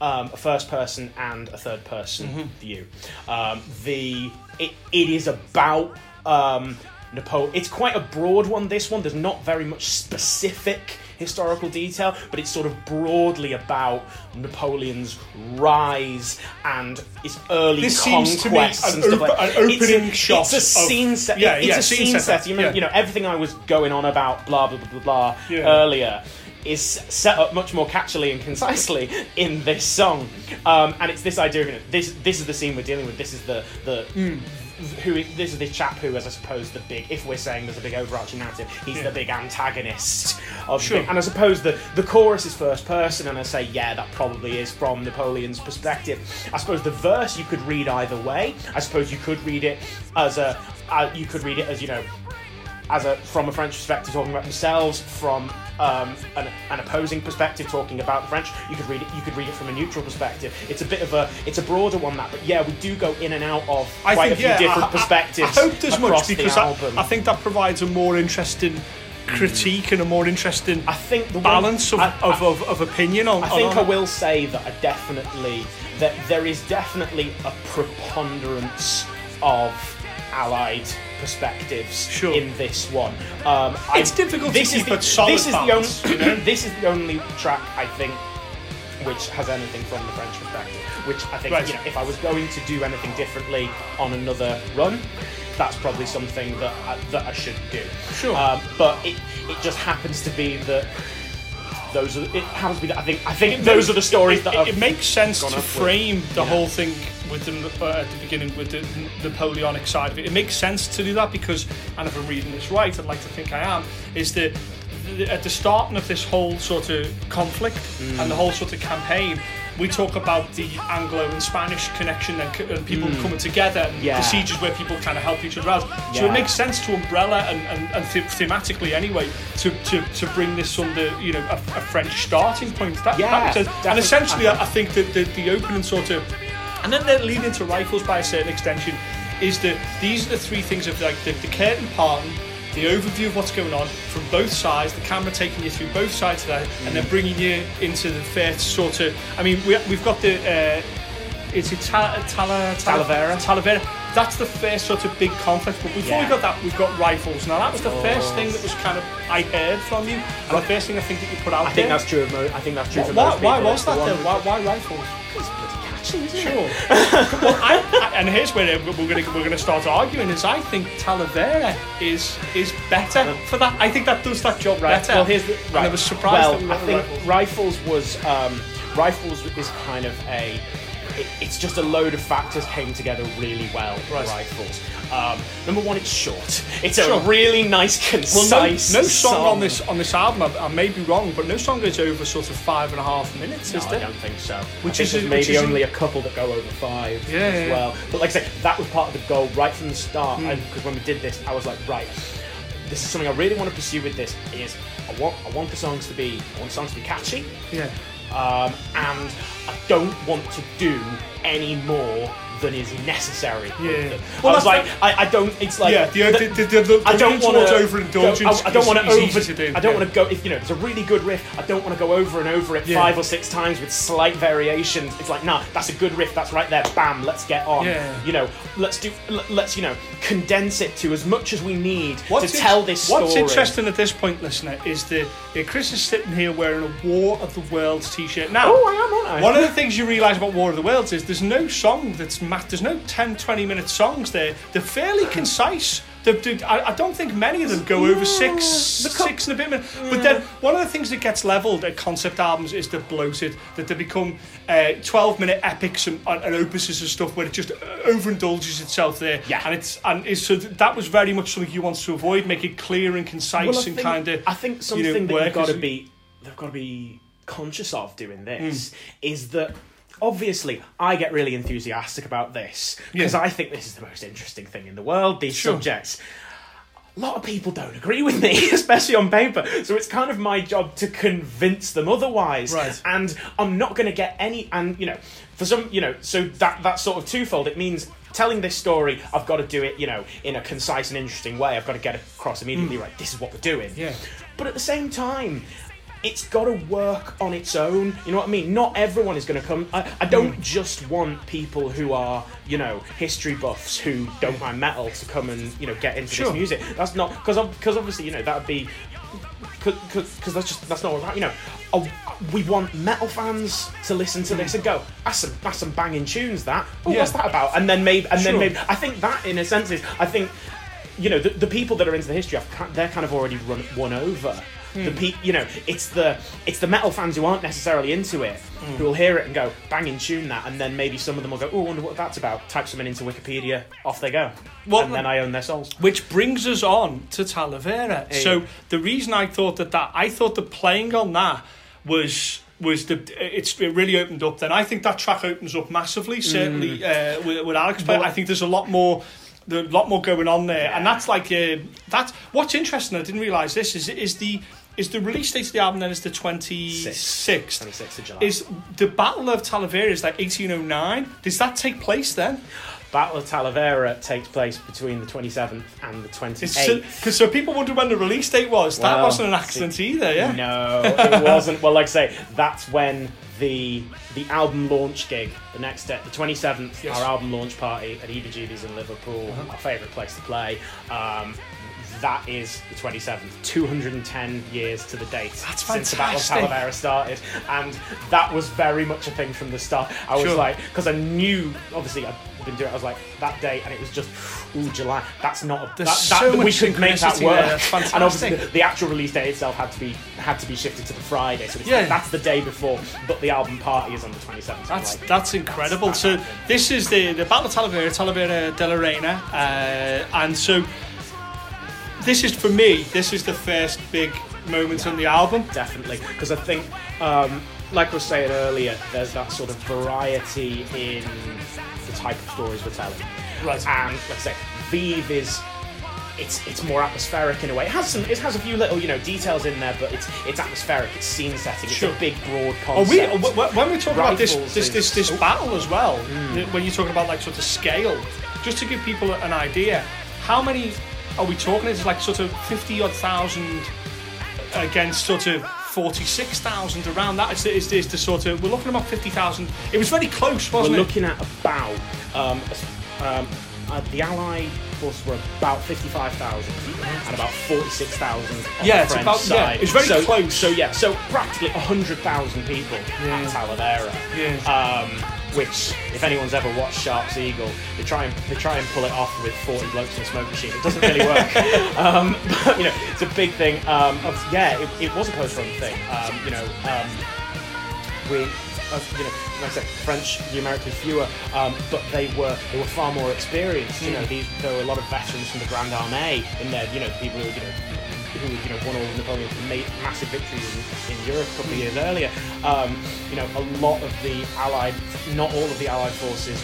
um, a first-person and a third-person mm-hmm. view. Um, the it, it is about um, Napoleon... It's quite a broad one, this one. There's not very much specific historical detail, but it's sort of broadly about Napoleon's rise and his early this conquests seems to me and stuff op- like that. An opening it's a, shot. It's a scene of, set. Yeah, it's yeah, a scene, scene set. set. You, yeah. know, you know, everything I was going on about, blah, blah, blah, blah, blah, yeah. earlier, is set up much more catchily and concisely in this song. Um, and it's this idea of, you know, this this is the scene we're dealing with. This is the... the mm. Who is, this is the chap who is, I suppose, the big... If we're saying there's a big overarching narrative, he's yeah. the big antagonist of sure. And I suppose the, the chorus is first person, and I say, yeah, that probably is from Napoleon's perspective. I suppose the verse you could read either way. I suppose you could read it as a... Uh, you could read it as, you know, as a from a French perspective talking about themselves, from um, an, an opposing perspective talking about the French. You could read it. You could read it from a neutral perspective. It's a bit of a. It's a broader one that, but yeah, we do go in and out of quite think, a few yeah, different I, perspectives. I, I hope there's much because the I, I think that provides a more interesting critique and a more interesting I think the balance one, of, I, I, of, of of opinion. On, I think on, I will say that I definitely that there is definitely a preponderance of Allied perspectives sure. in this one. Um, it's I, difficult to keep a solid this is, balance, the only, you know? This is the only track, I think, which has anything from the French perspective, which I think, right. you know, if I was going to do anything differently on another run, that's probably something that I, that I should do. Sure. Um, but it, it just happens to be that those are... It happens to be that I think, I think it those makes, are the stories it, that It, it makes sense to frame with, the whole know. thing... with them uh, at the beginning with the Napoleonic side of it. It makes sense to do that because, and if I'm reading this right, I'd like to think I am, is that at the starting of this whole sort of conflict mm. and the whole sort of campaign, we talk about the Anglo and Spanish connection and, and people mm. coming together and yeah. the sieges where people kind of help each other out. So yeah. it makes sense to umbrella and, and, and th- thematically anyway to, to, to bring this under, you know, a, a French starting point. That, yeah, that makes sense. Definitely. And essentially I think that the, the opening sort of... And then they're leading to Rifles by a certain extension, is that these are the three things of like the, the curtain parting, the overview of what's going on from both sides, the camera taking you through both sides of that, mm. and then bringing you into the first sort of. I mean, we, we've got the. Uh, it's Tala, Tala, Tala, Talavera. Talavera. That's the first sort of big conflict, but before yeah. we got that, we've got Rifles. Now, that was the oh. first thing that was kind of. I heard from you, and the first thing I think that you put out I there. Think that's true of mo- I think that's true what, for why, most people. Why was that then? Why, why Rifles? Sure. Well, I, I, and here's where we're going to we're going to start arguing. Is I think Talavera is is better um, for that. I think that does that job right. better. Well, here's the, right. And I was surprised. Well, that we I think Rifles, Rifles was um, Rifles is kind of a. It, it's just a load of factors came together really well. Right. Rifles. Um, number one, it's short. It's sure. a really nice, concise. Well, no, no song, song on this on this album. I, I may be wrong, but no song goes over sort of five and a half minutes. No, is there? I don't think so. Which is maybe only a couple that go over five yeah, as well. Yeah. But like I say, that was part of the goal right from the start. Because mm. when we did this, I was like, right, this is something I really want to pursue with this. Is I want I want the songs to be I want songs to be catchy. Yeah. Um, and I don't want to do any more than is necessary. Yeah. Well, I was like, I, I don't. It's like, yeah, the, the, the, the, I don't want to overindulgence. I don't want to over. To do, I don't yeah. want to go. If, you know, there's a really good riff. I don't want to go over and over it yeah. five or six times with slight variations. It's like, nah, that's a good riff. That's right there. Bam. Let's get on. Yeah. You know, let's do. Let's you know, condense it to as much as we need what's to in, tell this story. What's interesting at this point, listener, is that yeah, Chris is sitting here wearing a War of the Worlds t-shirt. Now, oh, I am, aren't I? One of the things you realise about War of the Worlds is there's no song that's. Matt, there's no ten, twenty minute songs there. They're fairly concise. They're, they're, I, I don't think many of them go yeah. over six, the co- six and a bit minutes. Yeah. But then one of the things that gets levelled at concept albums is they're bloated, that they become uh, twelve minute epics and, and, and opuses and stuff where it just overindulges itself there. Yeah. And it's and it's, so that was very much something you wanted to avoid, make it clear and concise well, and kind of. I think something you know, that you've got to be. They've got to be conscious of doing this mm. is that obviously I get really enthusiastic about this because yeah. I think this is the most interesting thing in the world, these sure. subjects. A lot of people don't agree with me, especially on paper, so it's kind of my job to convince them otherwise. Right. And I'm not going to get any, and you know, for some, you know, so that that's sort of twofold. It means telling this story, I've got to do it, you know, in a concise and interesting way. I've got to get across immediately, mm. right, this is what we're doing. Yeah. But at the same time, it's got to work on its own. You know what I mean? Not everyone is going to come. I, I don't mm. just want people who are, you know, history buffs who don't mind metal to come and, you know, get into sure. this music. That's not because because obviously, you know, that'd be because that's just that's not all right. You know, I, we want metal fans to listen to mm. this and go, that's some that's some banging tunes. That oh, yeah. what's that about? And then maybe and sure. then maybe I think that in a sense is I think you know the, the people that are into the history, they're kind of already run, won over. Mm. The pe- you know, it's the it's the metal fans who aren't necessarily into it mm. who will hear it and go, banging tune that, and then maybe some of them will go, oh, I wonder what that's about. Type something into Wikipedia, off they go, well, and then I own their souls. Which brings us on to Talavera. Hey. So the reason I thought that that I thought the playing on that was. Was the it's it really opened up? Then I think that track opens up massively. Certainly mm. uh, with, with Alex, but I think there's a lot more, there's a lot more going on there. Yeah. And that's like uh, that's what's interesting. I didn't realise this is is the is the release date of the album. Then is the twenty-sixth twenty-sixth of July. Is the Battle of Talavera is like eighteen oh nine? Does that take place then? Battle of Talavera takes place between the twenty-seventh and the twenty-eighth. So, so people wondered when the release date was. Well, that wasn't an accident see, either, yeah? No, it wasn't. Well, like I say, that's when the the album launch gig, the next day, the twenty-seventh, yes. our album launch party at E B G B's in Liverpool, uh-huh. our favourite place to play. Um, that is the twenty-seventh, two hundred ten years to the date That's since the Battle of Talavera started, and that was very much a thing from the start. I was sure. like, because I knew, obviously, I do it. I was like that day, and it was just ooh, July. That's not a, that, so that, that we could make that work. Yeah, fantastic. And obviously, the, the actual release date itself had to be had to be shifted to the Friday. So it's yeah. like, that's the day before, but the album party is on the twenty-seventh. That's like, that's incredible. That's, that's so happened. This is the the Battle of Talavera, Talavera de la Reina, uh, and so this is for me. This is the first big moment yeah, on the album, definitely, because I think. Um, Like I was saying earlier, there's that sort of variety in the type of stories we're telling. Right. And like I say, Vive is it's it's more atmospheric in a way. It has some it has a few little you know details in there, but it's it's atmospheric. It's scene setting. It's sure. a big broad concept. Oh, we, when we talk about this this this, this battle as well, mm. when you're talking about like sort of scale, just to give people an idea, how many are we talking? It's like sort of fifty odd thousand against sort of. forty-six thousand around that is the, is, the, is the sort of we're looking at about fifty thousand. It was very close, wasn't it? We're looking it? at about um, um, uh, the Allied forces were about fifty-five thousand and about forty-six thousand on yeah, the French about, side. Yeah, it's very so, close. So yeah, so practically one hundred thousand people yeah. at Talavera. Yeah. Um, Which, if anyone's ever watched Sharp's Eagle, they try and they try and pull it off with forty blokes in a smoke machine. It doesn't really work. um, but, you know, it's a big thing. Um, yeah, it, it was a post-run thing. Um, you know, um, we, uh, you know, like I said, French numerically fewer, um, but they were they were far more experienced. You know, these, there were a lot of veterans from the Grande Armée in there. You know, people who you know. who you know won all the Napoleonic made massive victories in, in Europe a couple of years earlier. Um, you know, a lot of the Allied, not all of the Allied forces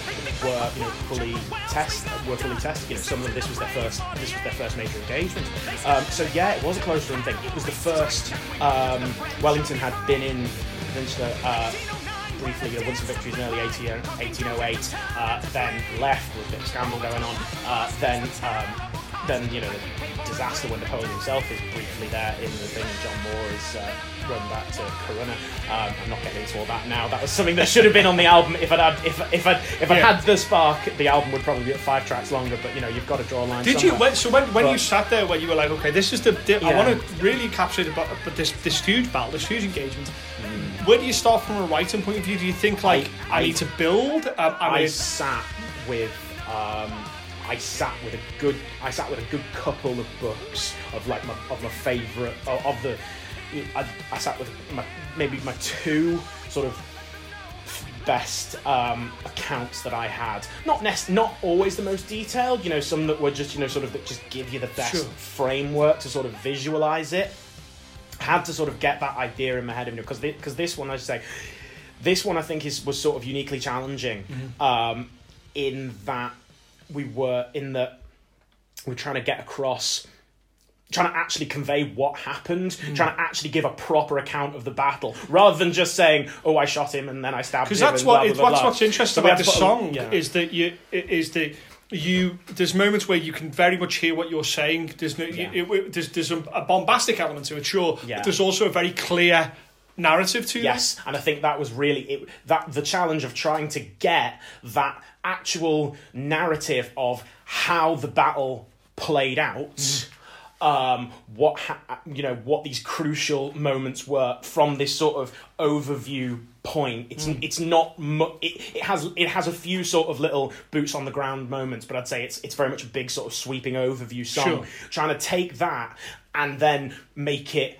were you know fully test were fully tested. You know, some of them, this was their first this was their first major engagement. Um, so yeah, it was a close run thing. It was the first um, Wellington had been in the Peninsula. Uh, briefly, you know, won some victories in early eighteen oh eight, uh, then left with a bit of scandal going on, uh, then, um, then, you know, the disaster when Napoleon himself is briefly there in the thing, and John Moore is uh, run back to Corunna. Um, I'm not getting into all that now. That was something that should have been on the album. If I'd had, if if I'd, if I yeah. had the spark, the album would probably be at five tracks longer, but, you know, you've got to draw a line Did somewhere. you, when, so when, when but, you sat there, when you were like, okay, this is the, the yeah. I want to really capture the, but this, this huge battle, this huge engagement, mm. where do you start from a writing point of view? Do you think like I, I, I need to build? Um, I, I sat with um, I sat with a good I sat with a good couple of books of like my of my favourite of, of the I, I sat with my, maybe my two sort of best um, accounts that I had. Not nec- not always the most detailed. You know, some that were just you know sort of that just give you the best sure. framework to sort of visualise it. had to sort of get that idea in my head, because because this one, I should say, this one I think is was sort of uniquely challenging, mm-hmm. um, in that we were in that we we're trying to get across, trying to actually convey what happened, mm. trying to actually give a proper account of the battle, rather than just saying, "Oh, I shot him and then I stabbed him." Because that's and what blah, blah, blah, what's, blah. what's interesting so about the song a, yeah. is that you is that you. There's moments where you can very much hear what you're saying. There's no, yeah. you, it, there's there's a bombastic element to it, sure, yeah. but there's also a very clear narrative to it. Yes, and I think that was really it, that the challenge of trying to get that actual narrative of how the battle played out. Mm. Um, what ha- you know, what these crucial moments were from this sort of overview point. It's mm. it's not mu- it, it has it has a few sort of little boots on the ground moments, but I'd say it's it's very much a big sort of sweeping overview song. Sure. Trying to take that and then make it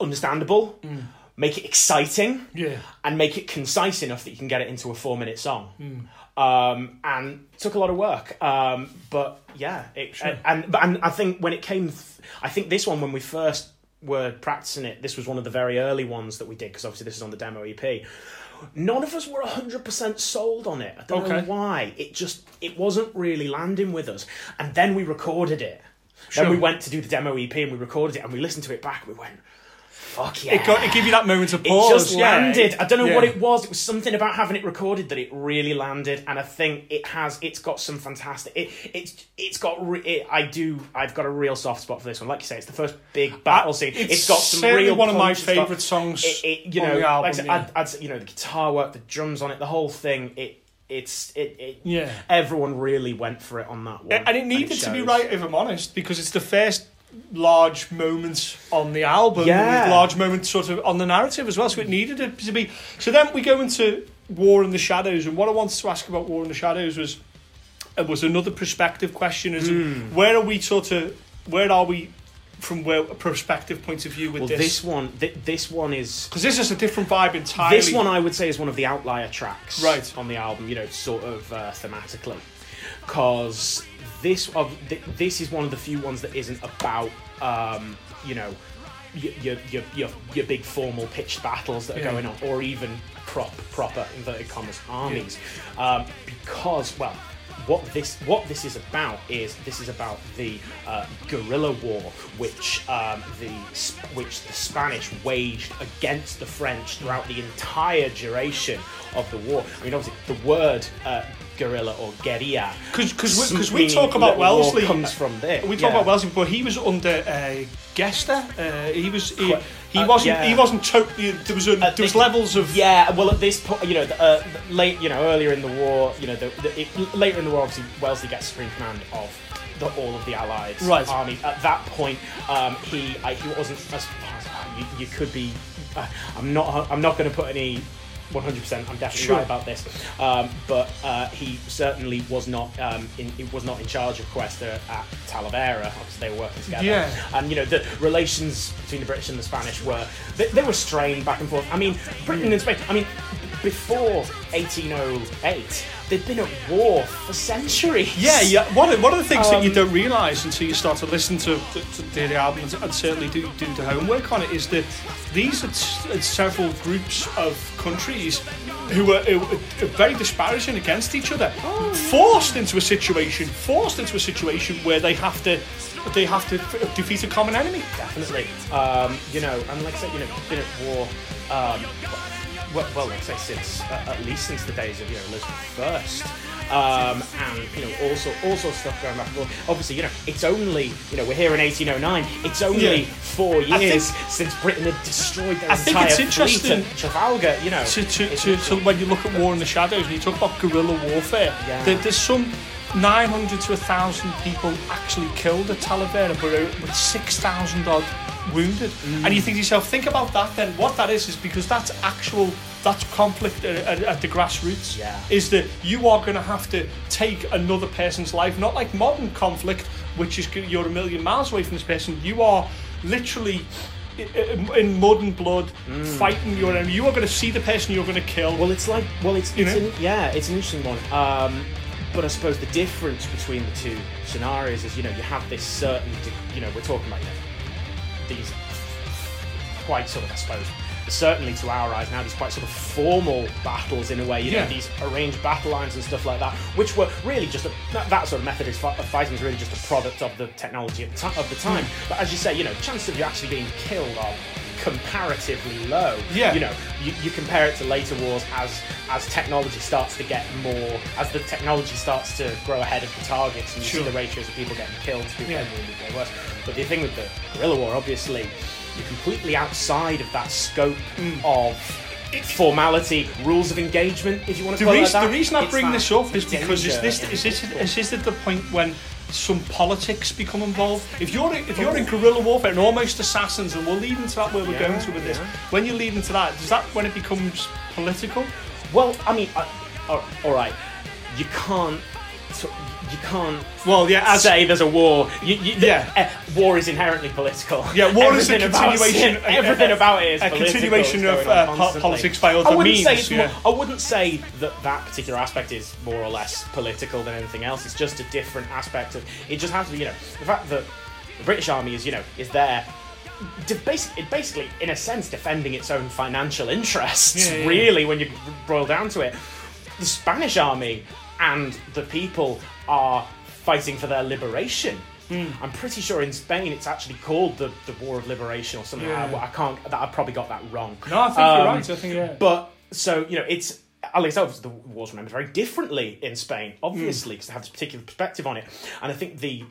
understandable, mm. make it exciting, yeah, and make it concise enough that you can get it into a four minute song. Mm. Um, and took a lot of work, um, but yeah, it, sure. and, and and I think when it came, th- I think this one when we first were practicing it, this was one of the very early ones that we did, because obviously this is on the demo E P. None of us were a hundred percent sold on it. I don't okay. know why. It just it wasn't really landing with us. And then we recorded it. Sure. Then we went to do the demo E P and we recorded it and we listened to it back. And we went, fuck yeah. It, got, it gave you that moment of pause. It just landed. Yeah. I don't know yeah. what it was. It was something about having it recorded that it really landed, and I think it has, it's got some fantastic, it, it's, it's got, re- it, I do, I've got a real soft spot for this one. Like you say, it's the first big battle scene. It's, it's got some real one of my favourite songs it, it, you know, on the album. Like I said, yeah. I'd, I'd, you know, the guitar work, the drums on it, the whole thing, it, It's it, it yeah. everyone really went for it on that one. And it needed and it to be right, if I'm honest, because it's the first large moment on the album, yeah. large moment sort of on the narrative as well, so it needed it to be. So then we go into War in the Shadows, and what I wanted to ask about War in the Shadows was it was another perspective question as mm. to where are we sort of where are we from where, a perspective point of view with well, this. this one th- this one is because this is a different vibe entirely. This one I would say is one of the outlier tracks right. on the album, you know, sort of uh, thematically, because this of th- this is one of the few ones that isn't about um, you know your your your your big formal pitched battles that are yeah. going on, or even prop proper inverted commas armies, yeah. um, because well. What this what this is about is this is about the uh, guerrilla war which um, the which the Spanish waged against the French throughout the entire duration of the war. I mean, obviously, the word uh, guerrilla or guerrilla, because we talk about Wellesley comes from there. We talk yeah. about Wellesley, but he was under uh, Gesta. Uh, he was. He, He uh, wasn't. Yeah. He wasn't totally. There was. A, there was levels of. Yeah. Well, at this point, you know, the, uh, the late. You know, earlier in the war, you know, the, the, it, later in the war, obviously, Wellesley gets supreme command of the, all of the Allied right. army. At that point, um, he I, he wasn't. As, you, you could be. Uh, I'm not. I'm not going to put any. one hundred percent I'm definitely sure. right about this, um, but uh, he certainly was not um, in, he was not in charge of Cuesta at Talavera, because they were working together, yeah. and you know the relations between the British and the Spanish were they, they were strained back and forth. I mean, Britain and Spain, I mean, before eighteen oh eight they'd been at war for centuries. Yeah, yeah. One of, one of the things um, that you don't realise until you start to listen to, to, to the album and, and certainly do, do the homework on it is that these are t- several groups of countries who were very disparaging against each other, oh, yeah. forced into a situation, forced into a situation where they have to they have to f- defeat a common enemy. Definitely. Um, you know, and like I said, you know, been at war. Um, Well, well, let's say since uh, at least since the days of you know Elizabeth I, um, and you know also also stuff going back. Well, obviously, you know it's only you know we're here in eighteen oh nine It's only yeah. four years think, since Britain had destroyed their I entire think it's interesting fleet at Trafalgar. You know, to, to, to, to when you look at War in the Shadows and you talk about guerrilla warfare, yeah. there, there's some nine hundred to one thousand people actually killed at Talavera, but with six thousand odd wounded. Mm. And you think to yourself, think about that then. What that is, is because that's actual, that's conflict at, at, at the grassroots. Yeah. Is that you are going to have to take another person's life, not like modern conflict, which is you're a million miles away from this person. You are literally in, in mud and blood mm. fighting your enemy. You are going to see the person you're going to kill. Well, it's like, well, it's, it's an, yeah, it's an interesting one. Um, But I suppose the difference between the two scenarios is, you know, you have this certain, you know, we're talking about you know, these quite sort of, I suppose, certainly to our eyes now, these quite sort of formal battles in a way, you yeah. know, these arranged battle lines and stuff like that, which were really just, a, that, that sort of method of fighting was really just a product of the technology of, t- of the time. Mm. But as you say, you know, chances of you actually being killed are comparatively low. Yeah. You know, you, you compare it to later wars as as technology starts to get more, as the technology starts to grow ahead of the targets, and you sure. see the ratios of people getting killed to people yeah. getting way worse. But the thing with the guerrilla war, obviously, you're completely outside of that scope mm. of formality, rules of engagement, if you want to call it like that. The reason I bring this up is because is this is this is this at the point when some politics become involved? If you're if you're in guerrilla warfare and almost assassins, and we're leading to that where we're yeah, going to with yeah. this, when you're leading to that, does that when it becomes political? Well, I mean, I, all, all right, you can't. So you can't well, yeah, as say there's a war. You, you, yeah. uh, war is inherently political. Yeah, war everything is a continuation. About, everything uh, about it is a political. continuation of uh, politics by other I means. Say it's yeah. more, I wouldn't say that that particular aspect is more or less political than anything else. It's just a different aspect of. It just has to be, you know, the fact that the British Army is, you know, is there. Basically, basically, in a sense, defending its own financial interests. Yeah, yeah, really, yeah. when you boil down to it, the Spanish Army. And the people are fighting for their liberation. Mm. I'm pretty sure in Spain it's actually called the, the War of Liberation or something. Yeah. I, I can't. That, I probably got that wrong. No, I think um, you're right. I think yeah. But so you know, it's at least the war's remembered very differently in Spain, obviously, because mm. they have this particular perspective on it. And I think the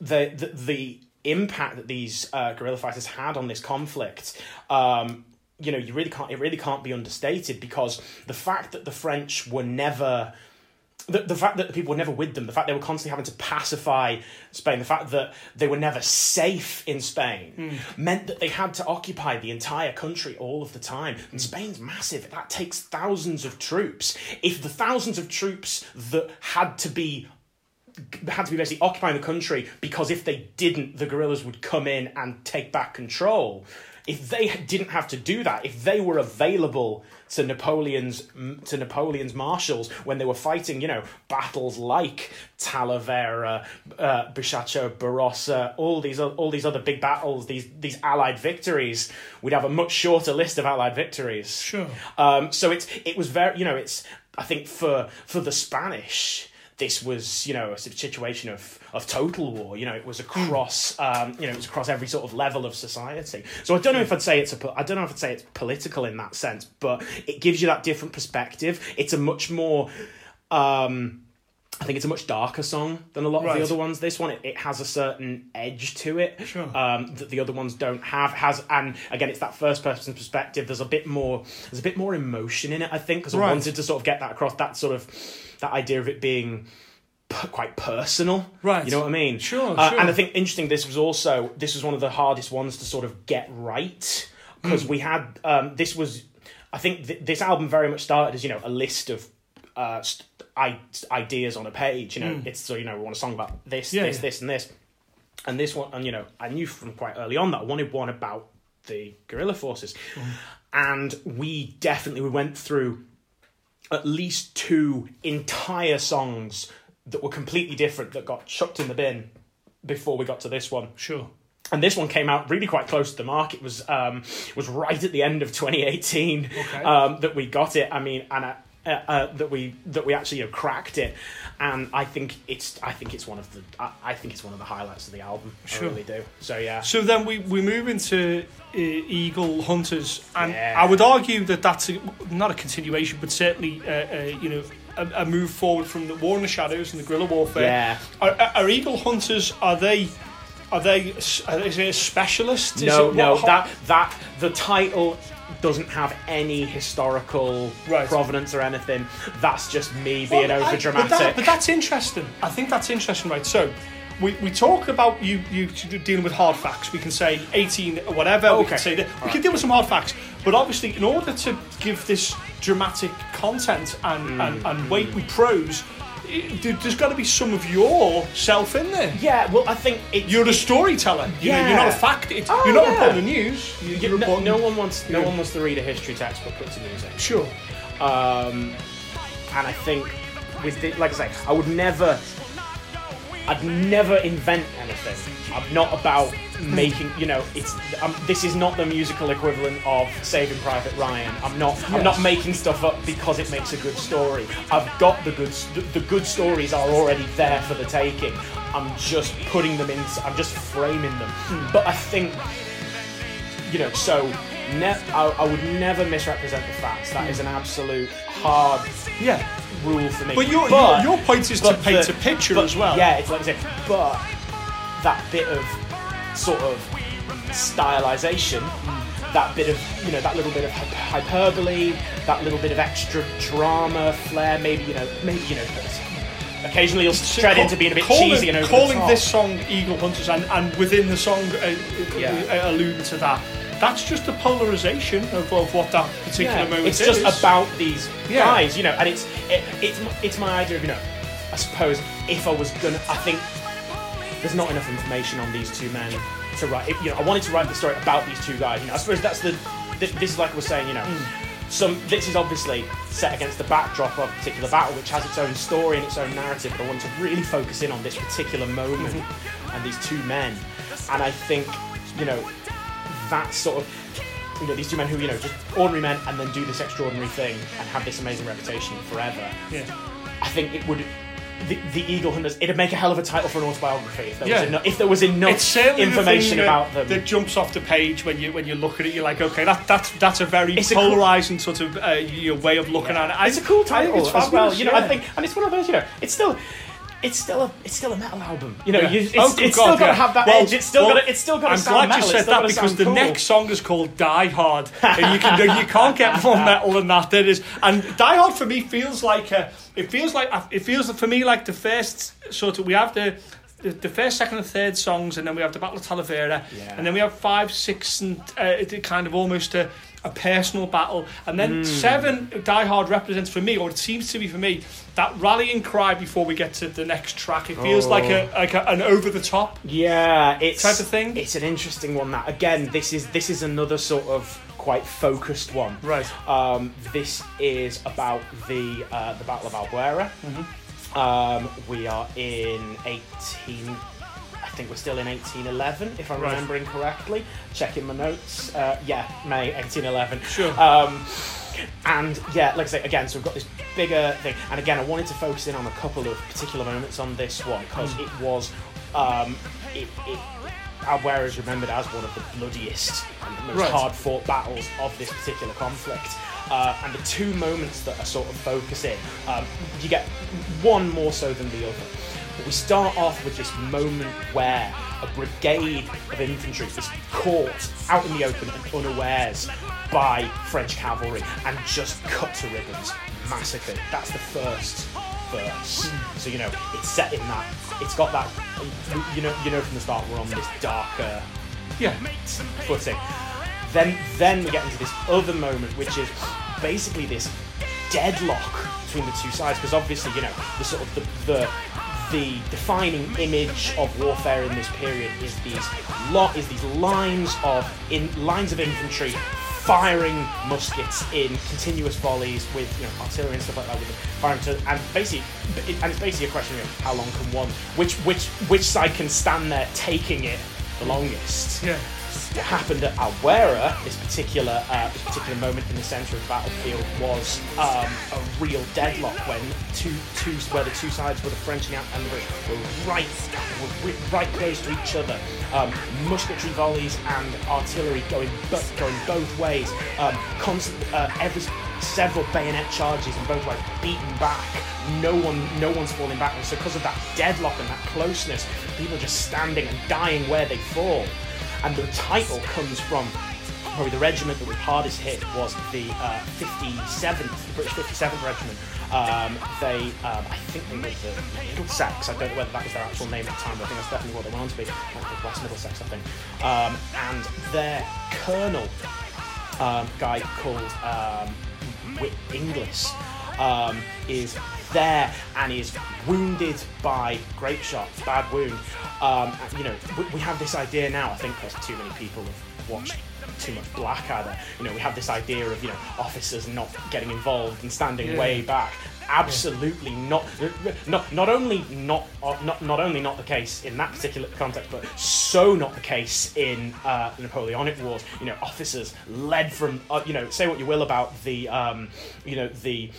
the the, the impact that these uh, guerrilla fighters had on this conflict. Um, you know, you really can't. It really can't be understated because the fact that the French were never. The, the fact that the people were never with them, the fact they were constantly having to pacify Spain, the fact that they were never safe in Spain mm. meant that they had to occupy the entire country all of the time. And Spain's massive. That takes thousands of troops. If the thousands of troops that had to be had to be basically occupying the country, because if they didn't, the guerrillas would come in and take back control. If they didn't have to do that, if they were available to Napoleon's to Napoleon's marshals when they were fighting, you know, battles like Talavera, uh, Bischacho, Barossa, all these all these other big battles, these these Allied victories, we'd have a much shorter list of Allied victories. Sure. Um. So it's it was very you know it's I think for for the Spanish. This was, you know, a situation of, of total war. You know, it was across, um, you know, it was across every sort of level of society. So I don't know if I'd say it's a, I don't know if I'd say it's political in that sense, but it gives you that different perspective. It's a much more, um, I think it's a much darker song than a lot right. of the other ones. This one, it, it has a certain edge to it sure. um, that the other ones don't have. Has and again, it's that first person perspective. There's a bit more, there's a bit more emotion in it, I think, because right. I wanted to sort of get that across. That sort of. That idea of it being p- quite personal, right? You know what I mean? Sure, uh, sure. And I think interesting. This was also this was one of the hardest ones to sort of get right because mm. we had um, this was. I think th- this album very much started as you know a list of uh, st- I- ideas on a page. You know, mm. it's so you know we want a song about this, yeah, this, yeah. this, and this, and this one. And you know, I knew from quite early on that I wanted one about the guerrilla forces, mm. and we definitely we went through. At least two entire songs that were completely different that got chucked in the bin before we got to this one. Sure. And this one came out really quite close to the mark. It was um it was right at the end of twenty eighteen okay. um, that we got it. I mean, and uh, uh, uh, that we that we actually you know, cracked it. And I think it's I think it's one of the I, I think it's one of the highlights of the album. Sure. I really do. So yeah. So then we we move into. Eagle Hunters, and yeah. I would argue that that's a, not a continuation, but certainly uh, uh, you know a, a move forward from the War in the Shadows and the guerrilla warfare. Yeah. Are, are Eagle Hunters? Are they? Are they? Is it a specialist? Is no, it, no. Ho- that that the title doesn't have any historical right. provenance or anything. That's just me being well, over dramatic. But, that, but that's interesting. I think that's interesting, right? So. We we talk about you you dealing with hard facts. We can say eighteen or whatever. Okay. We can say that we right. can deal with some hard facts. But obviously, in order to give this dramatic content and mm. and, and weight with prose, it, there's got to be some of yourself in there. Yeah. Well, I think it, you're a storyteller. You yeah. know, you're not a fact. It, oh, you're not yeah. reporting the news. You're, you're no, reporting, no one wants no one wants to read a history textbook put to music. Sure. Um, and I think with the, like I say, I would never. I'd never invent anything. I'm not about making, you know, it's. I'm, this is not the musical equivalent of Saving Private Ryan. I'm not. Yes. I'm not making stuff up because it makes a good story. I've got the good. The, the good stories are already there for the taking. I'm just putting them in. I'm just framing them. Mm. But I think, you know, so ne- I, I would never misrepresent the facts. That mm. is an absolute hard. Yeah. Rule for me. But your but, your, your point is to paint the, a picture but, as well. Yeah, it's like I said. But that bit of sort of stylisation, mm. that bit of, you know, that little bit of hyperbole, that little bit of extra drama flair. Maybe you know, maybe you know. Occasionally, you'll tread into being a bit calling, cheesy and over calling the top. This song "Eagle Hunters" and, and within the song, uh, yeah. uh, alluding to that. That's just the polarisation of, of what that particular yeah, moment it's is. It's just about these yeah. guys, you know, and it's it, it's it's my idea of, you know, I suppose if I was gonna, I think there's not enough information on these two men to write. If, you know, I wanted to write the story about these two guys. You know, I suppose that's the th- this is like we're saying, you know, mm. some this is obviously set against the backdrop of a particular battle, which has its own story and its own narrative. But I wanted to really focus in on this particular moment mm-hmm. and these two men, and I think, you know. That sort of, you know, these two men who, you know, just ordinary men and then do this extraordinary thing and have this amazing reputation forever. Yeah. I think it would, the, the Eagle Hunters, it'd make a hell of a title for an autobiography if there yeah. was enough, if there was enough information the about them. That jumps off the page when you when you look at it, you're like, okay, that that's that's a very it's polarizing a cool, sort of uh, your way of looking yeah. at it. I, it's a cool title as fabulous, well. You know, yeah. I think, and it's one of those, you know, it's still. It's still a it's still a metal album, you know. Yeah. You, it's oh, it's God, still got to yeah. have that well, edge. It's still well, got to it's still got to sound metal. I'm glad you said that because the cool. next song is called Die Hard, and you can you can't get more metal than that. There is, and Die Hard for me feels like a, it feels like it feels for me like the first sort of we have the. The first, second, and third songs, and then we have the Battle of Talavera, yeah. and then we have five, six, and uh, kind of almost a, a personal battle, and then mm. seven. Die Hard represents for me, or it seems to be for me, that rallying cry before we get to the next track. It feels oh. like a like a, an over the top, yeah, it's, type of thing. It's an interesting one. That again, this is this is another sort of quite focused one, right? Um, this is about the uh, the Battle of Albuera. Mm-hmm. Um, we are in eighteen. I think we're still in eighteen eleven, if I'm right. remembering correctly. Checking my notes. Uh, yeah, May eighteen eleven. Sure. Um, and yeah, like I say again, so we've got this bigger thing. And again, I wanted to focus in on a couple of particular moments on this one because mm. it was, um, it, it Albuera is remembered as one of the bloodiest and most right. hard-fought battles of this particular conflict. Uh, and the two moments that are sort of focus in, um, you get one more so than the other. But we start off with this moment where a brigade of infantry is caught out in the open and unawares by French cavalry and just cut to ribbons, massacred. That's the first verse. So, you know, it's set in that, it's got that, you know, you know from the start we're on this darker yeah. footing. Then, then we get into this other moment, which is basically this deadlock between the two sides, because obviously, you know, the sort of the, the the defining image of warfare in this period is these lot is these lines of in lines of infantry firing muskets in continuous volleys with, you know, artillery and stuff like that with them, firing to, and basically and it's basically a question of how long can one which which which side can stand there taking it the longest. Yeah. It happened at Albuera. This particular, uh, this particular moment in the centre of the battlefield was um, a real deadlock when two, two, where the two sides, were the French and the British, were right, were right close to each other. Um, musketry volleys and artillery going, bo- going both ways. Um, constant, uh, every several bayonet charges and both sides beaten back. No one, no one's falling back. And so, because of that deadlock and that closeness, people are just standing and dying where they fall. And the title comes from probably the regiment that was hardest hit was the uh, fifty-seventh, the British fifty-seventh Regiment. Um, they, um, I think they were the Middlesex. I don't know whether that was their actual name at the time, but I think that's definitely what they wanted to be. Like West Middlesex, I think. Um, and their colonel, um, guy called um, Whit Inglis, um, is there and is wounded by grape shot, bad wound. Um, and, you know, we, we have this idea now, I think because too many people have watched too much Blackadder, you know, we have this idea of, you know, officers not getting involved and standing yeah. way back. absolutely not, not not only not not not only not the case in that particular context, but so not the case in uh, the Napoleonic Wars. You know, officers led from uh, you know, say what you will about the um, you know the.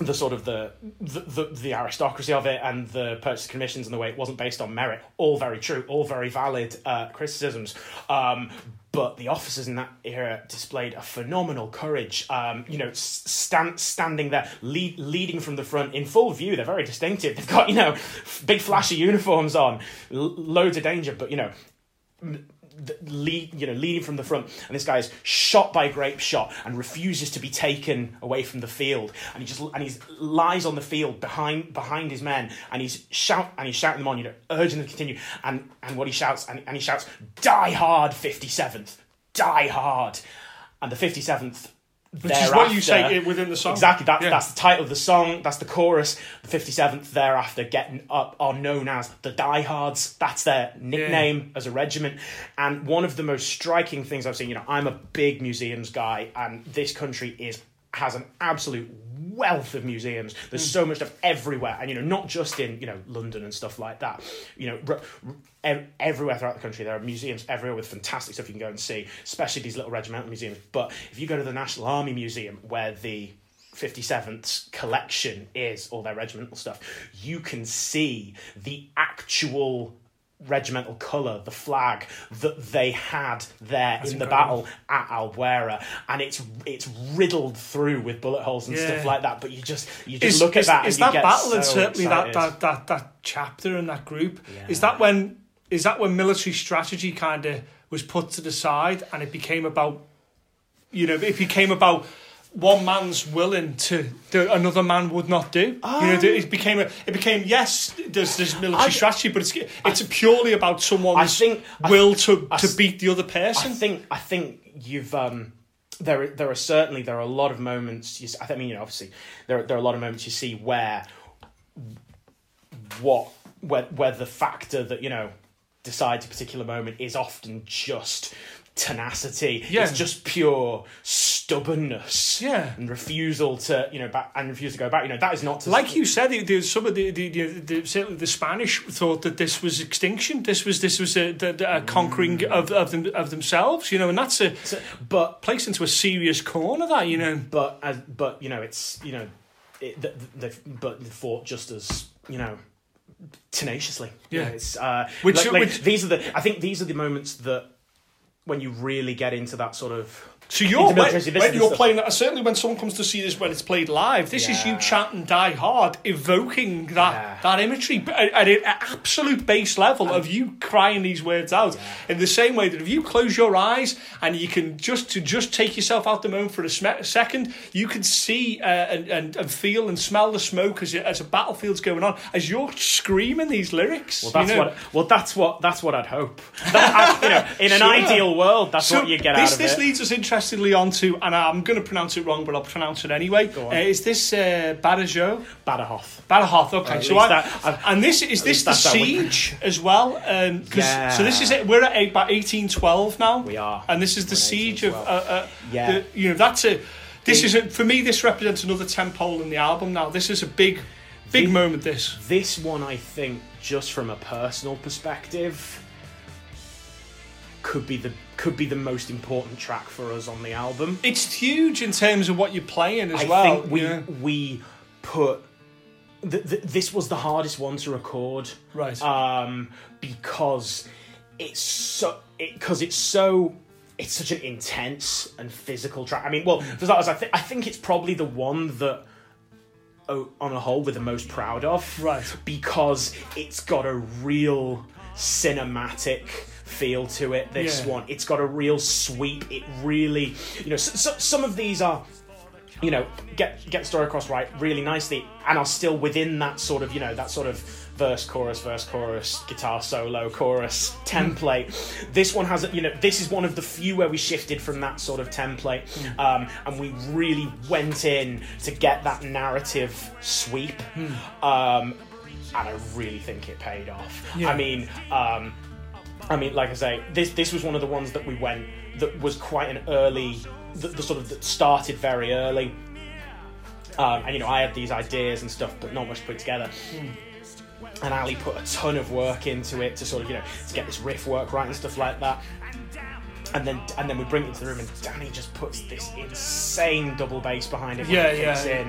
The sort of the, the the the aristocracy of it and the purchase commissions and the way it wasn't based on merit, all very true, all very valid uh, criticisms. Um, but the officers in that era displayed a phenomenal courage. Um, you know, stand, standing there, lead, leading from the front in full view. They're very distinctive. They've got, you know, big flashy uniforms on, l- loads of danger. But you know. M- Lead, you know, leading from the front, and this guy is shot by grape shot and refuses to be taken away from the field, and he just and he lies on the field behind behind his men, and he's shout and he's shouting them on, you know, urging them to continue, and and what he shouts and, and he shouts, "Die hard, fifty-seventh, die hard," and the fifty-seventh. Which is what you say within the song. Exactly, that, yeah. That's the title of the song, that's the chorus. The fifty-seventh thereafter getting up are known as the Diehards. That's their nickname yeah. as a regiment. And one of the most striking things I've seen, you know, I'm a big museums guy, and this country is has an absolute wealth of museums. There's mm. so much stuff everywhere, and, you know, not just in, you know, London and stuff like that. You know, r- r- everywhere throughout the country there are museums everywhere with fantastic stuff you can go and see, especially these little regimental museums. But if you go to the National Army Museum, where the fifty-seventh's collection is, all their regimental stuff, you can see the actual regimental colour, the flag that they had there That's in the incredible. battle at Albuera, and it's it's riddled through with bullet holes and yeah. stuff like that. But you just you just is, look is, at that. Is and that you get battle so and certainly that, that that that chapter and that group? Yeah. Is that when is that when military strategy kind of was put to the side, and it became about, you know, it became about one man's willing to do another man would not do. Um, you know, it became a, it became yes. There's there's military I, strategy, but it's it's I, purely about someone's think, will I, to, I, to beat the other person. I think I think you've um there there are certainly there are a lot of moments. You, I mean, you know, obviously there there are a lot of moments you see where what where where the factor that, you know, decides a particular moment is often just tenacity. Yeah. It's just pure stubbornness. Yeah. And refusal to, you know, back, and refuse to go back. You know, that is not to like st- you said. The, the, some of the the, the the certainly the Spanish thought that this was extinction. This was this was a, a, a conquering mm. of of, them, of themselves. You know, and that's a so, but placed into a serious corner. That you know, but as but you know, it's you know, it, the, the, but they fought just as you know. tenaciously. Yeah. You know, it's, uh, which, like, like which these are the I think these are the moments that when you really get into that sort of. So you're when, when you're playing that, certainly when someone comes to see this when it's played live, this yeah. is you chanting "Die Hard," evoking that yeah. that imagery at, at an absolute base level um, of you crying these words out. Yeah. In the same way that if you close your eyes and you can just to just take yourself out the moment for a, sm- a second, you can see uh, and, and and feel and smell the smoke as as a battlefield's going on as you're screaming these lyrics. Well, that's you know? what. Well, that's what that's what I'd hope. That, I, you know, in an sure. ideal world, that's so what you get this, out of this it. This leads us into. Interestingly onto, and I'm going to pronounce it wrong, but I'll pronounce it anyway. Uh, is this uh, Badajoz? Badajoz. Badajoz. Okay. So I, that, and this is this the siege as well. Um, yeah. So this is it. We're at about eighteen twelve now. We are. And this is the We're siege of. Uh, uh, yeah. The, you know that's a. This the, is a, for me. This represents another tempo in the album. Now this is a big, big the, moment. This. This one, I think, just from a personal perspective, could be the could be the most important track for us on the album. It's huge in terms of what you're playing as I well. I think we yeah. we put th- th- this was the hardest one to record, right? Um, because it's so because it, it's so it's such an intense and physical track. I mean, well, for starters, I think I think it's probably the one that. Oh, on a whole, we're the most proud of, right? Because it's got a real cinematic feel to it. This yeah. one, it's got a real sweep. It really, you know, so, so, some of these are, you know, get get the story across right really nicely, and are still within that sort of, you know, that sort of verse, chorus, verse, chorus, guitar solo, chorus template. Mm. This one has, you know, this is one of the few where we shifted from that sort of template, mm. um, and we really went in to get that narrative sweep, mm. um, and I really think it paid off. Yeah. I mean, um, I mean, like I say, this this was one of the ones that we went that was quite an early, the, the sort of that started very early. Um, and, you know, I had these ideas and stuff, but not much to put together. Mm. And Ali put a ton of work into it to sort of, you know, to get this riff work right and stuff like that. And then and then we bring it into the room, and Danny just puts this insane double bass behind it when yeah, it kicks yeah, in.